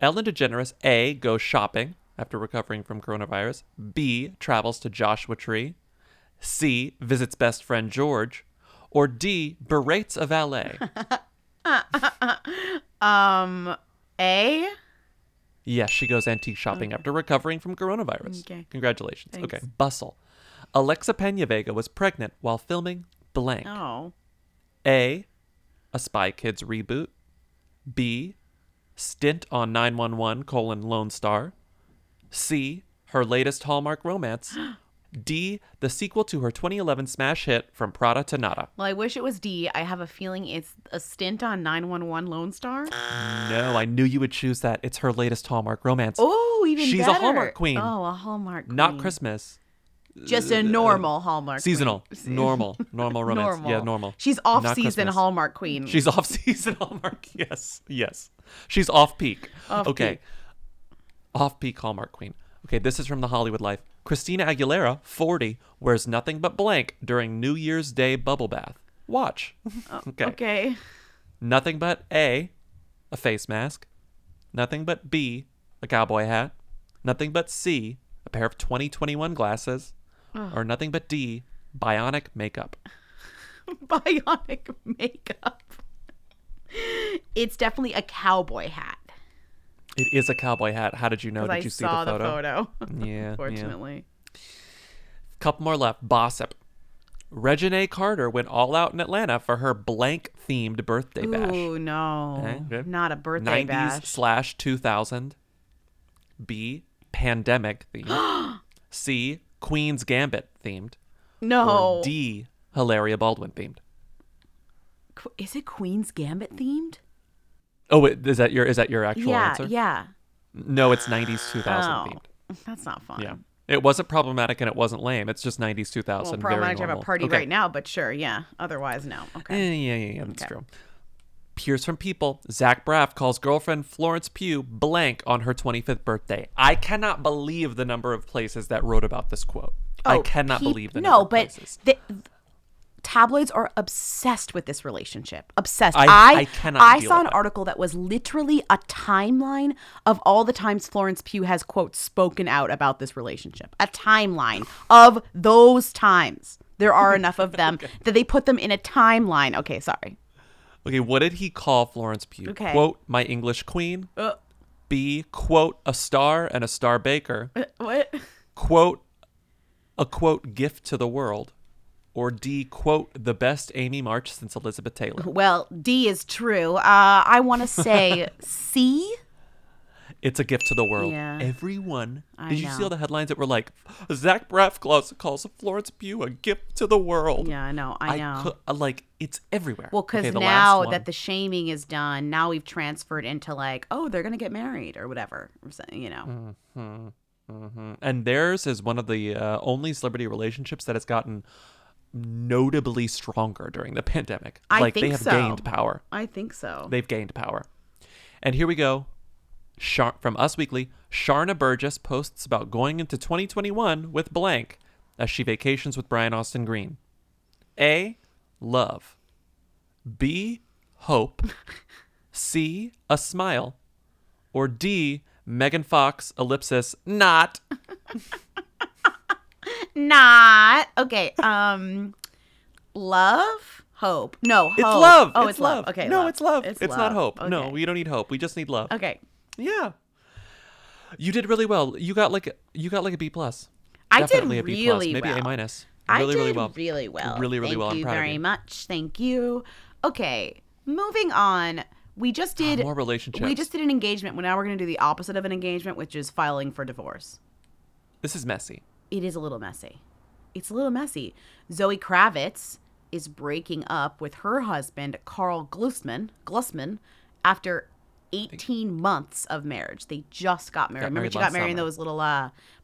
Ellen DeGeneres, A, goes shopping. After recovering from coronavirus. B, travels to Joshua Tree. C, visits best friend George. Or D, berates a valet. A? Yes, she goes antique shopping after recovering from coronavirus. Okay. Congratulations. Thanks. Okay, Bustle. Alexa Pena Vega was pregnant while filming blank. Oh. A, a Spy Kids reboot. B, stint on 911 : Lone Star. C, her latest Hallmark romance. D, the sequel to her 2011 smash hit From Prada to Nada. Well, I wish it was D. I have a feeling it's a stint on 911 Lone Star. No, I knew you would choose that. It's her latest Hallmark romance. Oh, even she's better. She's a Hallmark queen. Oh, a Hallmark queen. Not Christmas. Just a normal Hallmark seasonal queen. normal romance. Normal. Yeah, normal. She's off-season Hallmark queen. She's off-season Hallmark. Yes. She's off-peak. Okay. Off-peak Hallmark queen. Okay, this is from The Hollywood Life. Christina Aguilera, 40, wears nothing but blank during New Year's Day bubble bath. Watch. Okay. Nothing but A, a face mask. Nothing but B, a cowboy hat. Nothing but C, a pair of 2021 glasses. Or nothing but D, bionic makeup. Bionic makeup. It's definitely a cowboy hat. It is a cowboy hat. How did you know? Did you see the photo? I saw the photo. Yeah. Unfortunately. Yeah. Couple more left. Bossip. Reginae Carter went all out in Atlanta for her blank-themed birthday bash. Ooh, no. Okay. Not a birthday 90s bash. 90s/2000. B, pandemic themed. C, Queen's Gambit themed. No. Or D, Hilaria Baldwin themed. Is it Queen's Gambit themed? Oh, wait, is that your actual answer? Yeah. No, it's 90s/2000 themed. That's not fun. Yeah. It wasn't problematic and it wasn't lame. It's just 90s/2000. Well, problematic to have a party right now, but sure, yeah. Otherwise, no. Okay. Yeah, that's true. Here's from People. Zach Braff calls girlfriend Florence Pugh blank on her 25th birthday. I cannot believe the number of places that wrote about this quote. Oh, I cannot believe the number of places. No, but tabloids are obsessed with this relationship. Obsessed. I cannot. I saw an article that was literally a timeline of all the times Florence Pugh has, quote, spoken out about this relationship. A timeline of those times. There are enough of them that they put them in a timeline. Okay, sorry. Okay, what did he call Florence Pugh? Okay. Quote, my English queen. B, quote, a star and a star baker. What? Quote, a, quote, gift to the world. Or D, quote, the best Amy March since Elizabeth Taylor. Well, D is true. I want to say C. It's a gift to the world. Yeah. Everyone. Did you see all the headlines that were like, Zach Braff calls Florence Pugh a gift to the world? Yeah, I know. It's everywhere. Well, because now that the shaming is done, now we've transferred into they're going to get married or whatever. You know. Mm-hmm. And theirs is one of the only celebrity relationships that has gotten notably stronger during the pandemic. Gained power. I think so. They've gained power. And here we go. From Us Weekly, Sharna Burgess posts about going into 2021 with blank as she vacations with Brian Austin Green. A, love. B, hope. C, a smile. Or D, Megan Fox, ellipsis, not. Not okay. Love, hope. No, hope. It's love. Oh, it's love. Okay. No, love. It's love. It's love. Not hope. Okay. No, we don't need hope. We just need love. Okay. Yeah. You did really well. You got like a B+. Definitely did really a B+, maybe well. A-. I did really well. Really well. Thank you very much. Thank you. Okay, moving on. We just did more relationships. We just did an engagement. Well, now we're going to do the opposite of an engagement, which is filing for divorce. This is messy. It is a little messy. It's a little messy. Zoe Kravitz is breaking up with her husband, Carl Glusman, after 18 months of marriage. They just got married. Remember, she got married in those little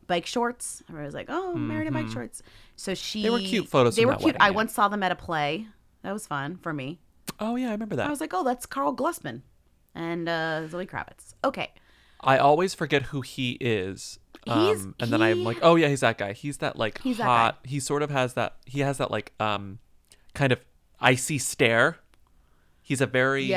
bike shorts? Everybody was like, oh, married in bike shorts. So they were cute photos. They were cute. I once saw them at a play. That was fun for me. Oh, yeah, I remember that. I was like, oh, that's Carl Glusman and Zoe Kravitz. Okay. I always forget who he is. Then I'm like, oh yeah, he's that guy. He's that hot. That he sort of has that. He has that kind of icy stare. He's a very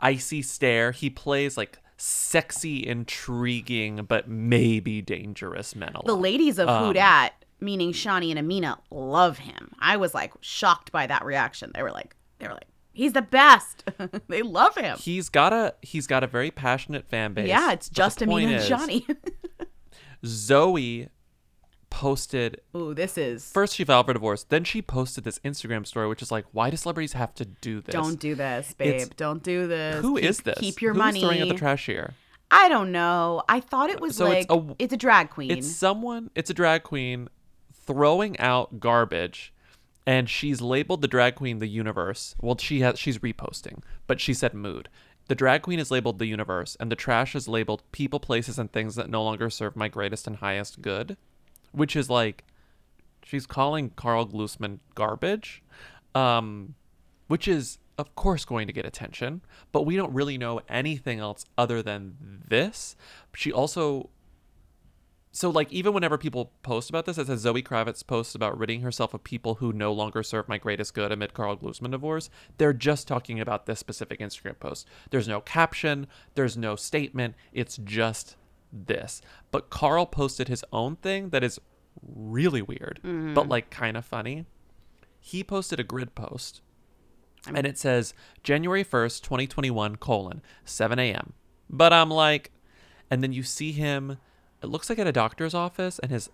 icy stare. He plays sexy, intriguing, but maybe dangerous men. A lot. The ladies of Who Dat, meaning Shani and Amina, love him. I was shocked by that reaction. They were like, he's the best. They love him. He's got a very passionate fan base. Yeah, it's just Amina and Johnny. Zoe posted. Ooh, this is. First she filed for divorce. Then she posted this Instagram story, which is why do celebrities have to do this? Don't do this, babe. Don't do this. Who is this? Keep your money. Who's throwing out the trash here? I don't know. I thought it was it's a drag queen. It's a drag queen throwing out garbage. And she's labeled the drag queen the universe. Well, she's reposting, but she said mood. The drag queen is labeled the universe, and the trash is labeled people, places, and things that no longer serve my greatest and highest good, which is like, she's calling Carl Glusman garbage, which is, of course, going to get attention, but we don't really know anything else other than this. She also... So, like, even whenever people post about this, it says Zoe Kravitz posts about ridding herself of people who no longer serve my greatest good amid Carl Glusman divorce. They're just talking about this specific Instagram post. There's no caption. There's no statement. It's just this. But Carl posted his own thing that is really weird, but, like, kind of funny. He posted a grid post, and it says, January 1st, 2021, 7 a.m. But I'm like... And then you see him... It looks like at a doctor's office, and his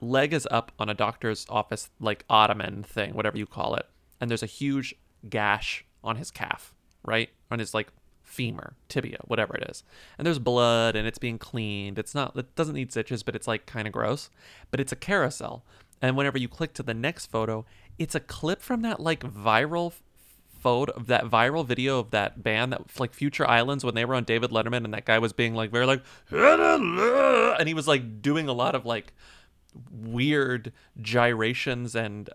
leg is up on a doctor's office, like, ottoman thing, whatever you call it. And there's a huge gash on his calf, right? On his, like, femur, tibia, whatever it is. And there's blood, and it's being cleaned. It's not, it doesn't need stitches, but it's, like, kind of gross. But it's a carousel. And whenever you click to the next photo, it's a clip from that, like, viral photo of that viral video of that band that, like, Future Islands, when they were on David Letterman, and that guy was being like very like, and he was like doing a lot of like weird gyrations and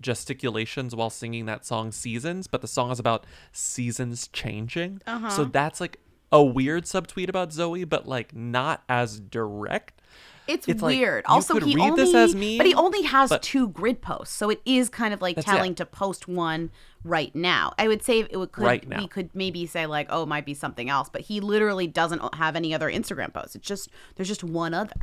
gesticulations while singing that song Seasons, but the song is about seasons changing. So that's like a weird subtweet about Zoe, but like not as direct. It's weird. Like, also, he read only, this as me, but he only has two grid posts, so it is kind of like telling to post one right now. I would say we could maybe say like, oh, it might be something else, but he literally doesn't have any other Instagram posts. It's just there's just one other.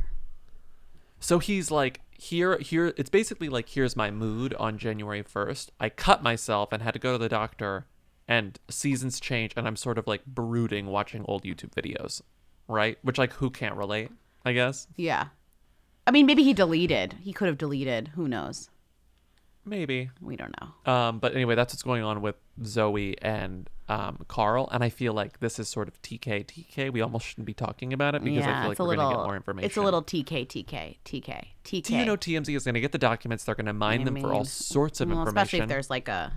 So he's like, here. It's basically like, here's my mood on January 1st. I cut myself and had to go to the doctor, and seasons change, and I'm sort of like brooding, watching old YouTube videos, right? Which, like, who can't relate? I guess. Yeah. I mean, maybe he could have deleted. Who knows? Maybe. We don't know. But anyway, that's what's going on with Zoe and Carl. And I feel like this is sort of TK. We almost shouldn't be talking about it because I feel like we're going to get more information. It's a little TK. You know, TMZ is going to get the documents. They're going to mine them for all sorts of information. Especially if there's like a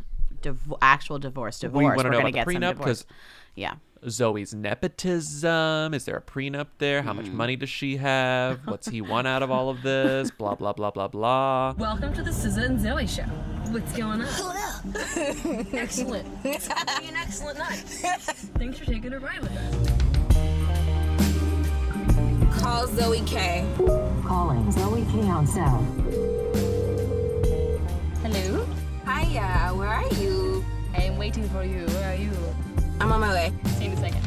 actual divorce. We want to know about the prenup because... Yeah. Zoe's nepotism. Is there a prenup there? How much money does she have? What's he want out of all of this? Blah, blah, blah, blah, blah. Welcome to the SZA and Zoe show. What's going on? Hello. Excellent. It's going to be an excellent night. Thanks for taking a ride with us. Call Zoe K. Calling Zoe K on cell. Hello? Hiya, where are you? I am waiting for you. Where are you? I'm on my way. See you in a second.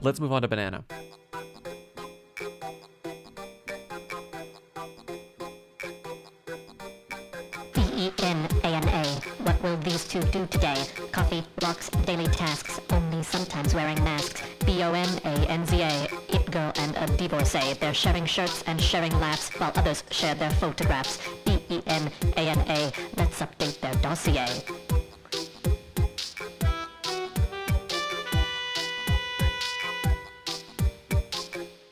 Let's move on to Banana. B-E-N-A-N-A. What will these two do today? Coffee, blocks, daily tasks, only sometimes wearing masks. B-O-N-A-N-Z-A. It girl and a divorcee. They're sharing shirts and sharing laughs while others share their photographs. B-E-N-A-N-A. Let's update their dossier.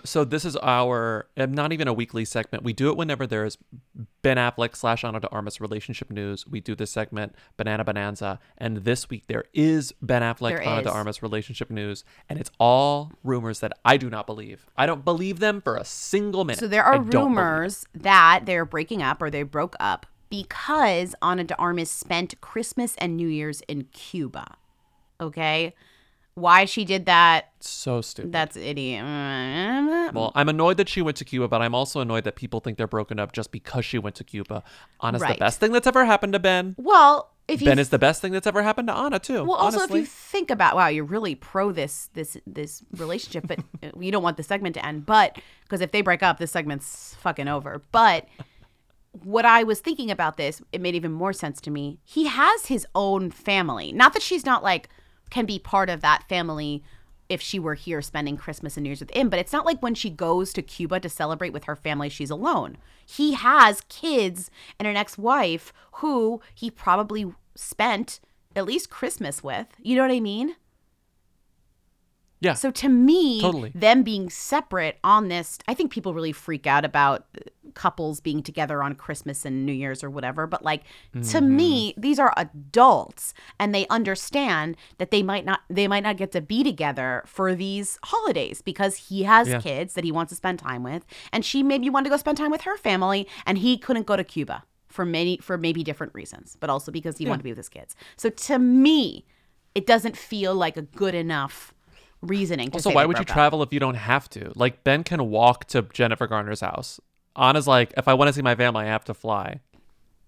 So this is our, not even a weekly segment. We do it whenever there is Ben Affleck / Ana de Armas relationship news. We do this segment, Banana Bonanza. And this week there is Ben Affleck, Ana de Armas relationship news. And it's all rumors that I do not believe. I don't believe them for a single minute. So there are rumors that they're breaking up or they broke up because Ana de Armas spent Christmas and New Year's in Cuba. Okay. Why she did that. So stupid. That's idiot. Well, I'm annoyed that she went to Cuba, but I'm also annoyed that people think they're broken up just because she went to Cuba. Ana's the best thing that's ever happened to Ben. Well, if Ben is the best thing that's ever happened to Ana, too. Well, honestly. Also, if you think about, wow, you're really pro this relationship, but you don't want the segment to end. But because if they break up, this segment's fucking over. But what I was thinking about this, it made even more sense to me. He has his own family. Not that she's not like... can be part of that family if she were here spending Christmas and New Year's with him. But it's not like when she goes to Cuba to celebrate with her family, she's alone. He has kids and an ex-wife who he probably spent at least Christmas with. You know what I mean? Yeah. So to me, totally. Them being separate on this, I think people really freak out about couples being together on Christmas and New Year's or whatever. But like, to me, these are adults and they understand that they might not get to be together for these holidays because he has kids that he wants to spend time with. And she maybe wanted to go spend time with her family and he couldn't go to Cuba for maybe different reasons, but also because he wanted to be with his kids. So to me, it doesn't feel like a good enough reasoning to say they broke up. Also, why would you travel if you don't have to? Like, Ben can walk to Jennifer Garner's house. Anna's like, if I want to see my family, I have to fly.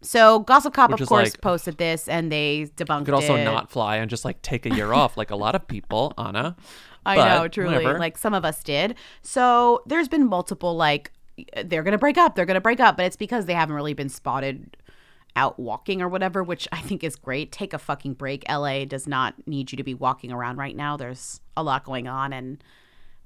So Gossip Cop, of course, posted this and they debunked it. You could also not fly and just like take a year off like a lot of people, Anna. I know, truly. Whatever. Like some of us did. So there's been multiple like, they're going to break up. But it's because they haven't really been spotted out walking or whatever, which I think is great. Take a fucking break. LA does not need you to be walking around right now. There's a lot going on, and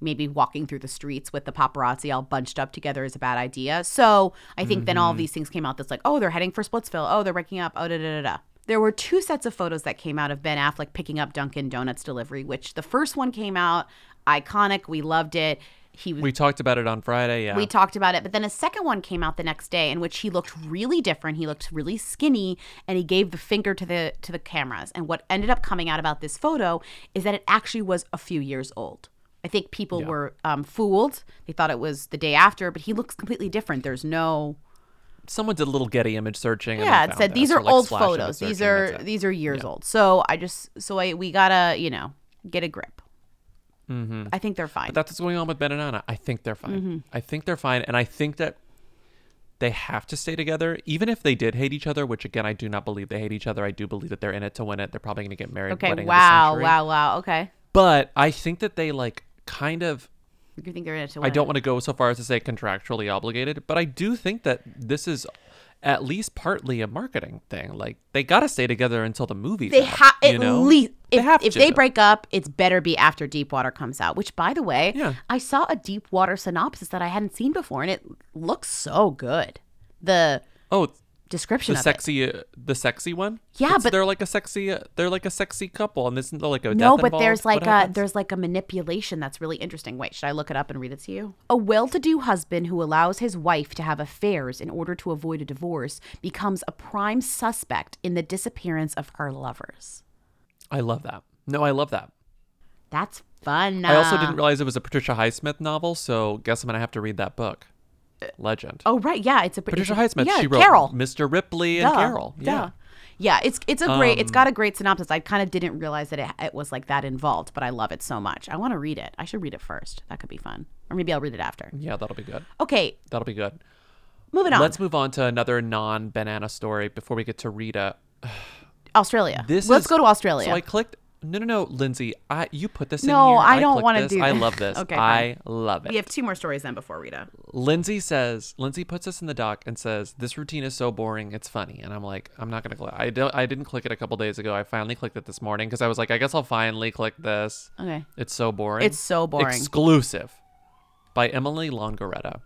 maybe walking through the streets with the paparazzi all bunched up together is a bad idea. So I think then all of these things came out that's like, oh, they're heading for Splitsville. Oh, they're breaking up. Oh, da-da-da-da. There were two sets of photos that came out of Ben Affleck picking up Dunkin' Donuts delivery, which the first one came out, iconic. We loved it. We talked about it on Friday, yeah. We talked about it. But then a second one came out the next day in which he looked really different. He looked really skinny, and he gave the finger to the cameras. And what ended up coming out about this photo is that it actually was a few years old. I think people were fooled. They thought it was the day after, but he looks completely different. There's no... Someone did a little Getty image searching. Yeah, and it said these are like old photos. These are years old. So we gotta, get a grip. Mm-hmm. I think they're fine. But that's what's going on with Ben and Anna. I think they're fine. Mm-hmm. I think they're fine. And I think that they have to stay together. Even if they did hate each other, which again, I do not believe they hate each other. I do believe that they're in it to win it. They're probably going to get married. Okay, wow. Okay. But I think that they like kind of... You think they're in it to win it? I don't want to go so far as to say contractually obligated, but I do think that this is... at least partly a marketing thing. Like, they got to stay together until the movie's out. If they break up, it's better be after Deepwater comes out. Which, by the way, I saw a Deepwater synopsis that I hadn't seen before, and it looks so good. The description of sexy, it. The sexy one? Yeah, but... They're like a sexy couple, and isn't there like a death involved? No, but there's like a manipulation that's really interesting. Wait, should I look it up and read it to you? A well-to-do husband who allows his wife to have affairs in order to avoid a divorce becomes a prime suspect in the disappearance of her lovers. I love that. No, I love that. That's fun. I also didn't realize it was a Patricia Highsmith novel, so guess I'm going to have to read that book. Legend. Oh, right. Yeah. It's Patricia Highsmith. Yeah, she wrote Carol. Mr. Ripley and Carol. Yeah. Yeah. It's got a great synopsis. I kind of didn't realize that it was like that involved, but I love it so much. I want to read it. I should read it first. That could be fun. Or maybe I'll read it after. Yeah, that'll be good. Okay. That'll be good. Moving on. Let's move on to another non-banana story before we get to Rita. Australia. Let's go to Australia. So I clicked. No, Lindsay. You put this in here. No, I don't want to do this. I love this. Okay, I love it. We have two more stories then before Rita. Lindsay puts this in the doc and says, this routine is so boring, it's funny. And I'm like, I'm not going to click. I didn't click it a couple days ago. I finally clicked it this morning because I was like, I guess I'll finally click this. Okay. It's so boring. Exclusive by Emily Longaretta.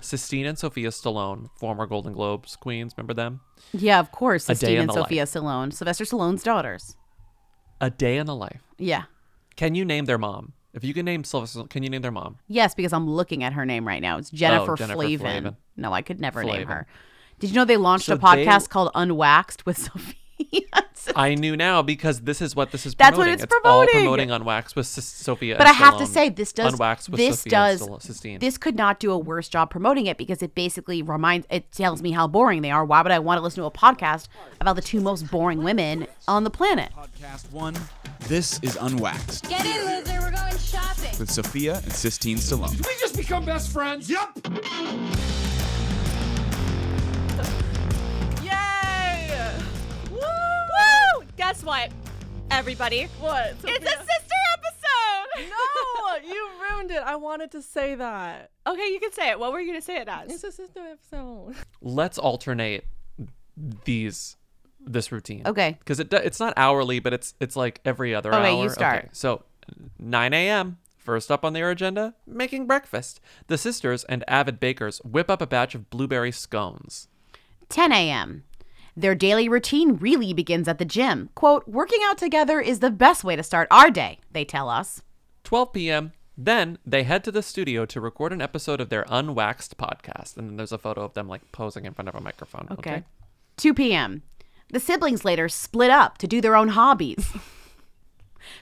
Sistine and Sophia Stallone, former Golden Globes queens. Remember them? Yeah, of course. Sistine and Sophia Stallone. Sylvester Stallone's daughters. A day in the life. Yeah. Can you name their mom? If you can name Sylvester, can you name their mom? Yes, because I'm looking at her name right now. It's Jennifer Flavin. No, I could never name her. Did you know they launched a podcast called Unwaxed with Sophia? I knew now because this is what this is promoting. That's what it's promoting. It's all promoting Unwaxed with Sophia. But I have to say, this does. Unwaxed with this Sophia does. Sistine. This could not do a worse job promoting it because it basically it tells me how boring they are. Why would I want to listen to a podcast about the two most boring women on the planet? Podcast one. This is Unwaxed. Get in, loser. We're going shopping. With Sophia and Sistine Stallone. Did we just become best friends? Yup. Guess what, everybody? What? Sophia? It's a sister episode! No! You ruined it. I wanted to say that. Okay, you can say it. What were you going to say it as? It's a sister episode. Let's alternate this routine. Okay. Because it's not hourly, but it's like every other hour. Okay, you start. Okay, so 9 a.m., first up on their agenda, making breakfast. The sisters and avid bakers whip up a batch of blueberry scones. 10 a.m., their daily routine really begins at the gym. Quote, working out together is the best way to start our day, they tell us. 12 p.m., Then they head to the studio to record an episode of their Unwaxed podcast. And then there's a photo of them like posing in front of a microphone. Okay. 2 p.m. The siblings later split up to do their own hobbies.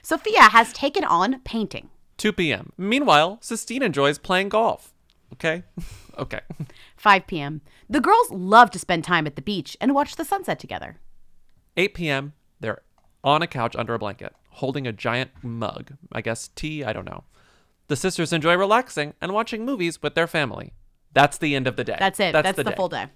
Sophia has taken on painting. 2 p.m. Meanwhile, Sistine enjoys playing golf. Okay? Okay. 5 p.m. The girls love to spend time at the beach and watch the sunset together. 8 p.m. They're on a couch under a blanket, holding a giant mug. I guess tea, I don't know. The sisters enjoy relaxing and watching movies with their family. That's the end of the day. That's it. That's the full day.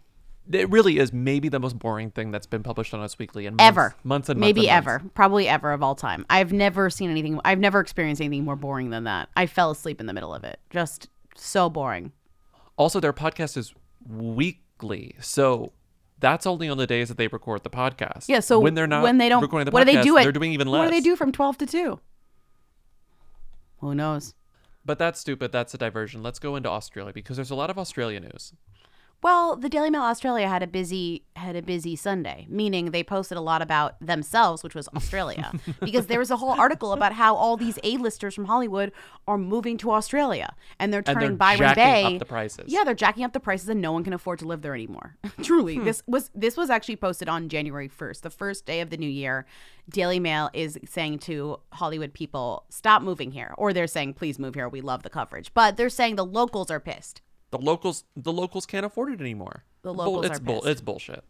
It really is maybe the most boring thing that's been published on Us Weekly in months. Ever. Months and months. Maybe and months. Ever. Probably ever of all time. I've never experienced anything more boring than that. I fell asleep in the middle of it. Just so boring. Also, their podcast is weekly. So that's only on the days that they record the podcast. Yeah, so when they're not recording the podcast, they're doing even less. What do they do from 12 to 2? Who knows? But that's stupid. That's a diversion. Let's go into Australia because there's a lot of Australia news. Well, the Daily Mail Australia had a busy Sunday, meaning they posted a lot about themselves, which was Australia, because there was a whole article about how all these A-listers from Hollywood are moving to Australia, and they're turning Byron Bay. They're jacking up the prices. Yeah, they're jacking up the prices, and no one can afford to live there anymore. Truly, this was actually posted on January 1st, the first day of the new year. Daily Mail is saying to Hollywood people, stop moving here, or they're saying, please move here. We love the coverage, but they're saying the locals are pissed. The locals can't afford it anymore. The locals are pissed. It's bullshit.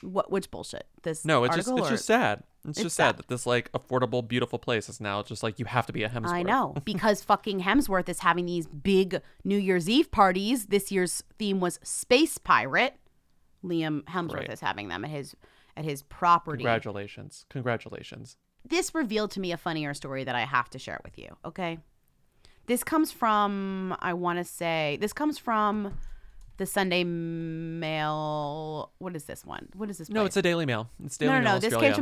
What? Which bullshit? This? No, it's just sad. It's just sad that this like affordable, beautiful place is now just like you have to be a Hemsworth. I know because fucking Hemsworth is having these big New Year's Eve parties. This year's theme was Space Pirate. Liam Hemsworth is having them at his property. Congratulations. This revealed to me a funnier story that I have to share with you. Okay. This comes from the Sunday Mail. What is this one? What is this place? No, it's the Daily Mail. It's Daily Mail Australia.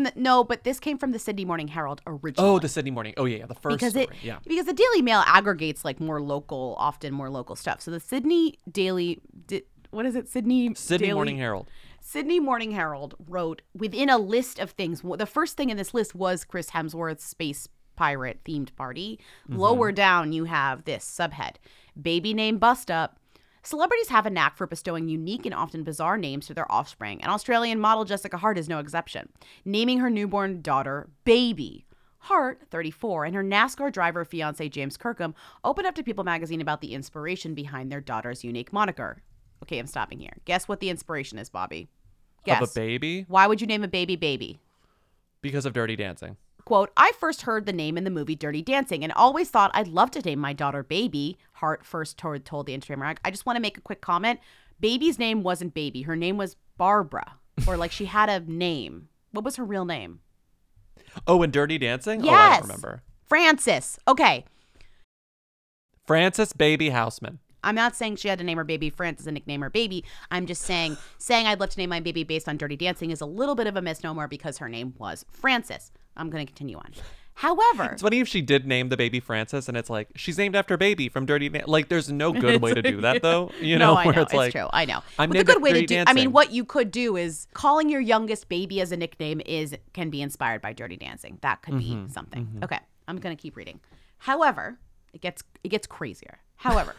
This came from the Sydney Morning Herald originally. Oh, the Sydney Morning. Oh, yeah, the first story. Because the Daily Mail aggregates like more local stuff. So the Sydney Daily, what is it? Sydney Morning Herald. Sydney Morning Herald wrote within a list of things. The first thing in this list was Chris Hemsworth's space pirate themed party. Mm-hmm. Lower down you have this subhead: baby name bust up. Celebrities have a knack for bestowing unique and often bizarre names to their offspring, and Australian model Jessica Hart is no exception, naming her newborn daughter Baby. Hart, 34, and her NASCAR driver fiance James Kirkham opened up to People magazine about the inspiration behind their daughter's unique moniker. Okay, I'm stopping here. Guess what the inspiration is, Bobby. Guess. Of a baby? Why would you name a baby Baby? Because of Dirty Dancing. Quote, I first heard the name in the movie Dirty Dancing and always thought I'd love to name my daughter Baby, Hart first told the Instagram rag. I just want to make a quick comment. Baby's name wasn't Baby. Her name was Barbara. Or like she had a name. What was her real name? Oh, in Dirty Dancing? Yes. Oh, I don't remember. Frances. Okay. Frances Baby Houseman. I'm not saying she had to name her baby Frances and nickname her Baby. I'm just saying I'd love to name my baby based on Dirty Dancing is a little bit of a misnomer because her name was Frances. I'm going to continue on. However, it's funny if she did name the baby Frances and it's like she's named after Baby from Dirty Dancing. Like there's no good way to do that though. You know, it's true. I know. But the good way to do, I mean, what you could do is calling your youngest baby as a nickname can be inspired by Dirty Dancing. That could be something. Mm-hmm. Okay. I'm going to keep reading. However, it gets crazier. However,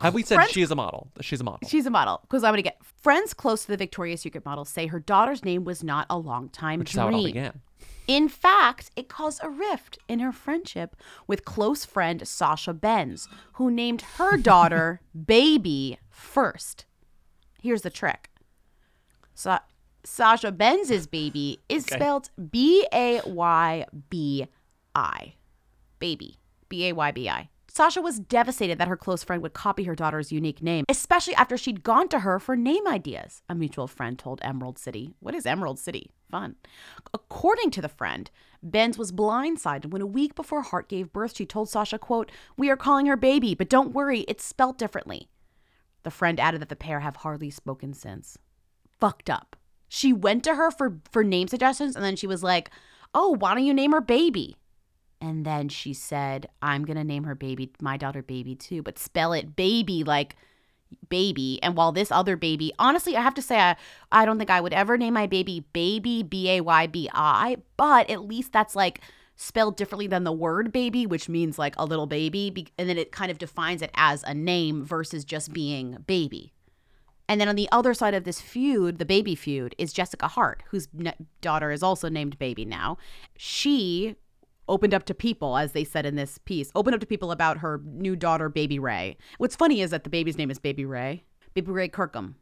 have we said she's a model? She's a model. Because I'm going to get friends close to the Victoria's Secret model say her daughter's name was not a long time dream. Which is how it all began. In fact, it caused a rift in her friendship with close friend Sasha Benz, who named her daughter Baby first. Here's the trick. Sasha Benz's Baby is spelled B-A-Y-B-I. Baby. B-A-Y-B-I. Sasha was devastated that her close friend would copy her daughter's unique name, especially after she'd gone to her for name ideas, a mutual friend told Emerald City. What is Emerald City? Fun. According to the friend, Benz was blindsided when a week before Hart gave birth, she told Sasha, quote, we are calling her Baby, but don't worry, it's spelt differently. The friend added that the pair have hardly spoken since. Fucked up. She went to her for name suggestions, and then she was like, oh, why don't you name her Baby? And then she said, I'm going to name her Baby, my daughter Baby too, but spell it Baby like Baby. And while this other baby, honestly, I have to say, I don't think I would ever name my baby Baby, B-A-Y-B-I, but at least that's like spelled differently than the word baby, which means like a little baby. And then it kind of defines it as a name versus just being baby. And then on the other side of this feud, the baby feud, is Jessica Hart, whose daughter is also named Baby now. She opened up to people, as they said in this piece, opened up to people about her new daughter, Baby Ray. What's funny is that the baby's name is Baby Ray Kirkham.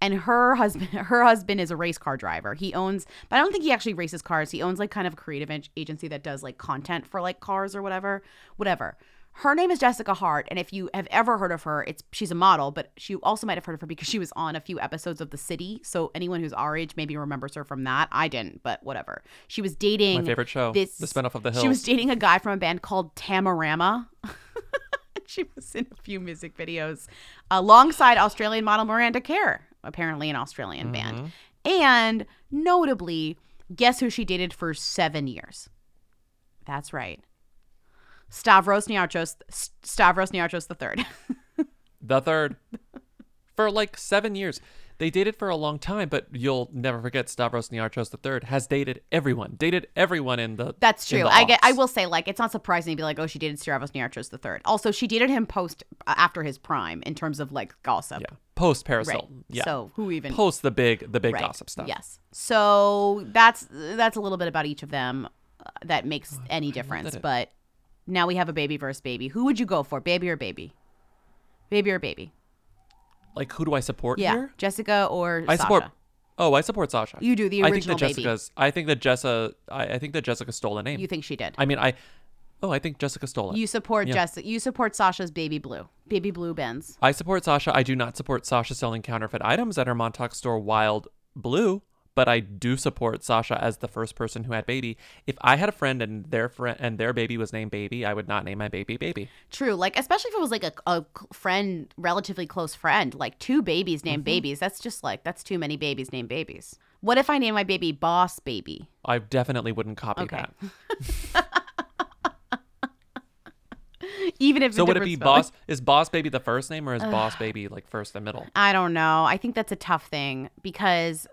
And her husband is a race car driver. He owns, but I don't think he actually races cars. He owns like kind of a creative agency that does like content for like cars or whatever. Her name is Jessica Hart, and if you have ever heard of her, she's a model, but you also might have heard of her because she was on a few episodes of The City, so anyone who's our age maybe remembers her from that. I didn't, but whatever. She was dating... My favorite show, the spinoff of The Hills. She was dating a guy from a band called Tamarama. She was in a few music videos alongside Australian model Miranda Kerr, apparently an Australian band. And notably, guess who she dated for 7 years? That's right. Stavros Niarchos III. The third. For like 7 years. They dated for a long time, but you'll never forget Stavros Niarchos III has dated everyone in the... That's true. I will say, like, it's not surprising to be like, oh, she dated Stavros Niarchos III. Also, she dated him after his prime in terms of like gossip. Yeah. Post Paris Hilton. Right. Yeah. So who even... Post the big right. Gossip stuff. Yes. So that's a little bit about each of them that makes any difference, but... Now we have a baby versus baby. Who would you go for, baby or baby? Baby or baby? Like, who do I support here? Jessica or Sasha? I support Sasha. You do, the original baby. I think that Jessica stole a name. You think she did? I mean, I think Jessica stole it. You support Jessica. You support Sasha's baby blue Benz. I support Sasha. I do not support Sasha selling counterfeit items at her Montauk store, Wild Blue. But I do support Sasha as the first person who had baby. If I had a friend and their baby was named Baby, I would not name my baby Baby. True. Like, especially if it was like a friend, relatively close friend, like two babies named babies. That's just like, that's too many babies named babies. What if I name my baby Boss Baby? I definitely wouldn't copy that. Even if so, would it be spelling. Boss? Is Boss Baby the first name, or is Boss Baby like first and middle? I don't know. I think that's a tough thing because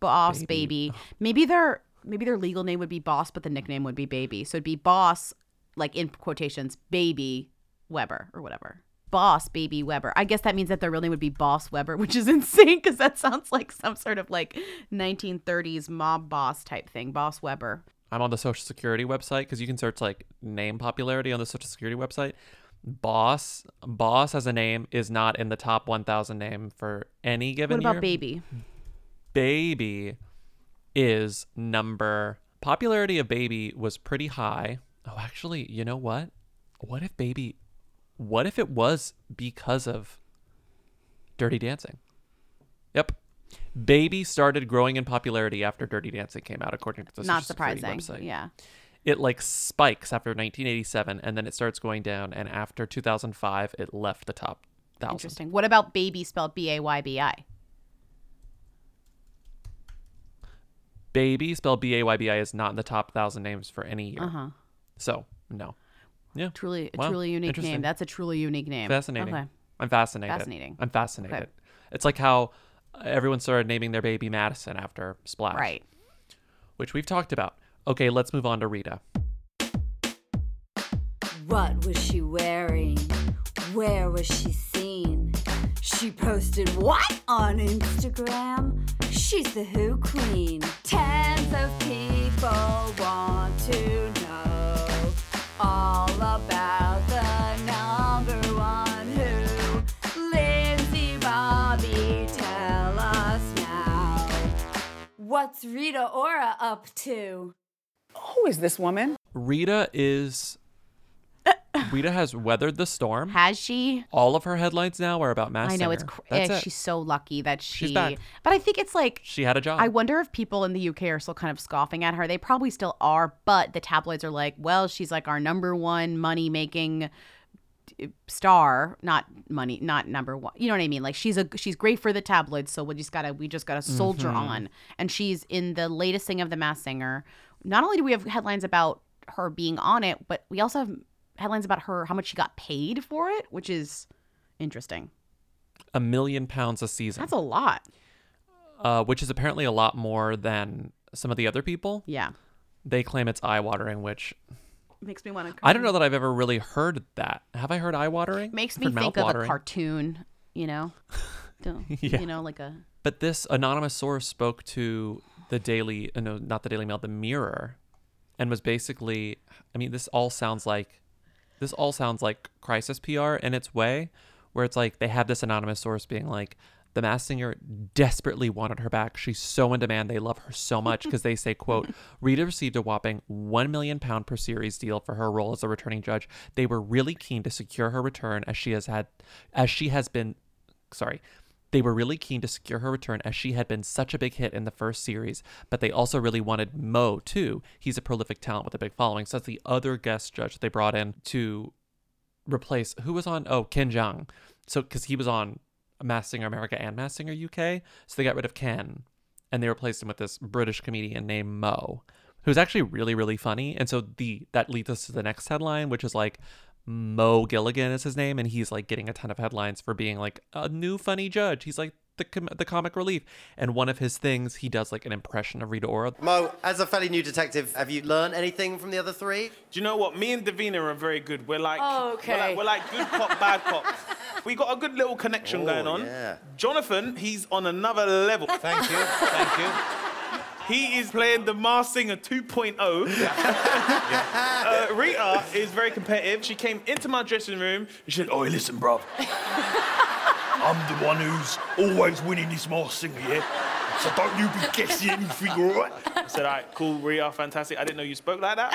Boss Baby. Maybe their legal name would be Boss, but the nickname would be Baby. So it'd be Boss, like in quotations, Baby Weber or whatever. Boss Baby Weber. I guess that means that their real name would be Boss Weber, which is insane because that sounds like some sort of like 1930s mob boss type thing. Boss Weber. I'm on the Social Security website because you can search like name popularity on the Social Security website. Boss as a name is not in the top 1,000 name for any given year. What about Baby? Baby is popularity of Baby was pretty high. Oh, actually, you know what? What if it was because of Dirty Dancing? Yep. Baby started growing in popularity after Dirty Dancing came out, according to the Social Security website. Not surprising, yeah. It like spikes after 1987, and then it starts going down, and after 2005, it left the top 1,000. Interesting. What about Baby spelled B-A-Y-B-I? Baby spelled B-A-Y-B-I is not in the top 1,000 names for any year. Uh-huh. So, no. Yeah. Truly unique name. That's a truly unique name. Fascinating. Okay. I'm fascinated. I'm fascinated. Okay. It's like how... Everyone started naming their baby Madison after Splash. Right. Which we've talked about. Okay, let's move on to Rita. What was she wearing? Where was she seen? She posted what on Instagram? She's the Who Queen. Tens of people want to know all about the number one Who. Lindsay, Bobby, what's Rita Ora up to? Who is this woman? Rita has weathered the storm. Has she? All of her headlines now are about Masked Singer. I know, she's so lucky that she's back. But I think it's like... She had a job. I wonder if people in the UK are still kind of scoffing at her. They probably still are, but the tabloids are like, well, she's like our number one money-making... star, not money, not number one. You know what I mean? Like she's great for the tabloids, so we just gotta soldier on. And she's in the latest thing of The Masked Singer. Not only do we have headlines about her being on it, but we also have headlines about her, how much she got paid for it, which is interesting. £1 million a season. That's a lot. Which is apparently a lot more than some of the other people. Yeah. They claim it's eye-watering, which... makes me want to cry. I don't know that I've ever really heard that. Have I heard eye-watering? Makes me think of a cartoon, you know? Yeah. You know, like a... But this anonymous source spoke to the Daily... no, not the Daily Mail, the Mirror, and was basically... I mean, this all sounds like crisis PR in its way, where it's like they have this anonymous source being like, the Masked Singer desperately wanted her back. She's so in demand. They love her so much because they say, quote, Rita received a whopping £1 million per series deal for her role as a returning judge. They were really keen to secure her return as she had been such a big hit in the first series, but they also really wanted Mo too. He's a prolific talent with a big following. So that's the other guest judge they brought in to replace who was on, Ken Jeong. So, because he was on Masked Singer America and Masked Singer UK. So they got rid of Ken and they replaced him with this British comedian named Mo, who's actually really, really funny. And so that leads us to the next headline, which is like Mo Gilligan is his name. And he's like getting a ton of headlines for being like a new funny judge. He's like the comic relief. And one of his things, he does like an impression of Rita Ora. Mo, as a fairly new detective, have you learned anything from the other three? Do you know what? Me and Davina are very good. We're like, we're like good cop, bad cop. We got a good little connection going on. Yeah. Jonathan, he's on another level. Thank you, thank you. He is playing the Masked Singer 2.0. Yeah. Rita is very competitive. She came into my dressing room. She said, listen, bruv. I'm the one who's always winning this Masked Singer, yeah? So don't you be guessing anything, all right? I said, all right, cool, Rita, fantastic. I didn't know you spoke like that.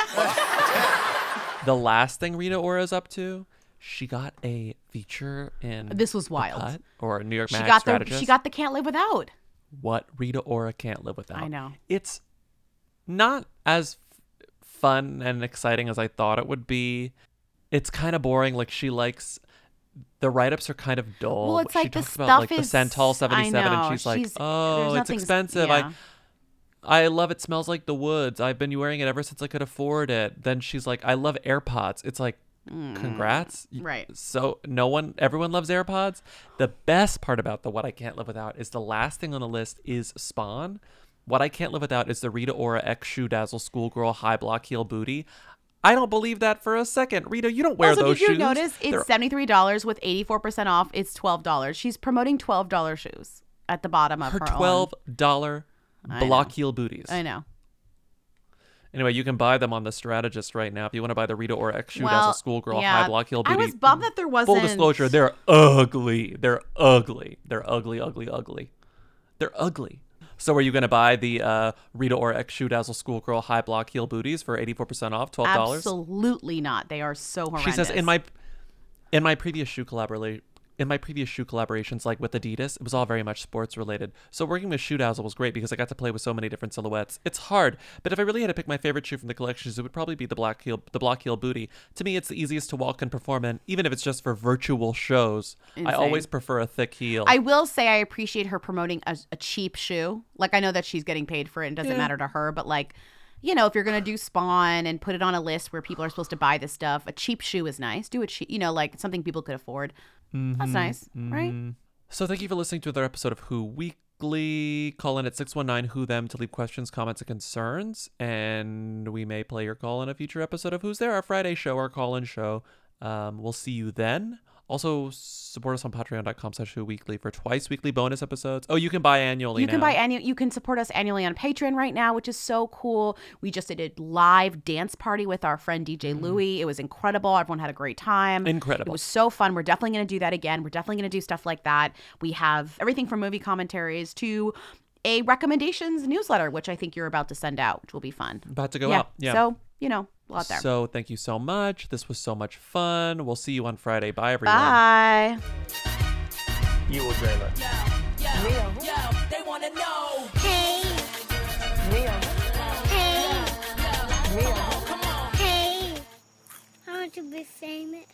The last thing Rita Ora's up to... she got a feature in This Was Wild Cut, or New York Mag Strategist. She got the Can't Live Without. What Rita Ora can't live without. I know. It's not as fun and exciting as I thought it would be. It's kind of boring. Like she likes... the write-ups are kind of dull. Well, it's like she talks about like the Santal 77 and she's like, it's expensive. Yeah. I love It Smells Like the Woods. I've been wearing it ever since I could afford it. Then she's like, I love AirPods. It's like, congrats. Right. So everyone loves AirPods. The best part about the What I Can't Live Without is the last thing on the list is Spawn. What I Can't Live Without is the Rita Ora ex-shoe dazzle schoolgirl high block heel booty. I don't believe that for a second. Rita, you don't wear those shoes. Did you notice? It's $73 with 84% off. It's $12. She's promoting $12 shoes at the bottom of her $12 block heel booties. I know. Anyway, you can buy them on The Strategist right now if you want to buy the Rita Ora X shoe as a schoolgirl high block heel booty. I was bummed that there wasn't. Full disclosure, they're ugly. They're ugly. They're ugly, ugly, ugly. They're ugly. So are you going to buy the Rita Ora X shoe dazzle schoolgirl high block heel booties for 84% off, $12? Absolutely not. They are so horrendous. She says in my previous shoe collaborations, like with Adidas, it was all very much sports related. So working with Shoe Dazzle was great because I got to play with so many different silhouettes. It's hard, but if I really had to pick my favorite shoe from the collections, it would probably be the block heel booty. To me, it's the easiest to walk and perform in, even if it's just for virtual shows. Insane. I always prefer a thick heel. I will say I appreciate her promoting a cheap shoe. Like, I know that she's getting paid for it and doesn't matter to her, but like, you know, if you're going to do Spawn and put it on a list where people are supposed to buy this stuff, a cheap shoe is nice. Do a cheap, like something people could afford. Mm-hmm. That's nice, right? So thank you for listening to another episode of Who Weekly. Call in at 619-WHO-THEM to leave questions, comments, and concerns. And we may play your call in a future episode of Who's There, our Friday show, our call-in show. We'll see you then. Also, support us on patreon.com/whoweekly for twice weekly bonus episodes. Oh, you can buy annually now. You can support us annually on Patreon right now, which is so cool. We just did a live dance party with our friend DJ Louie. It was incredible. Everyone had a great time. Incredible. It was so fun. We're definitely going to do that again. We're definitely going to do stuff like that. We have everything from movie commentaries to a recommendations newsletter, which I think you're about to send out, which will be fun. About to go out. Yeah. So, a lot there. So thank you so much. This was so much fun. We'll see you on Friday. Bye, everyone. Bye. You will drive us. Yo, they want to know. Hey. Real. Hey. Real. Come on. Hey. I want to be famous.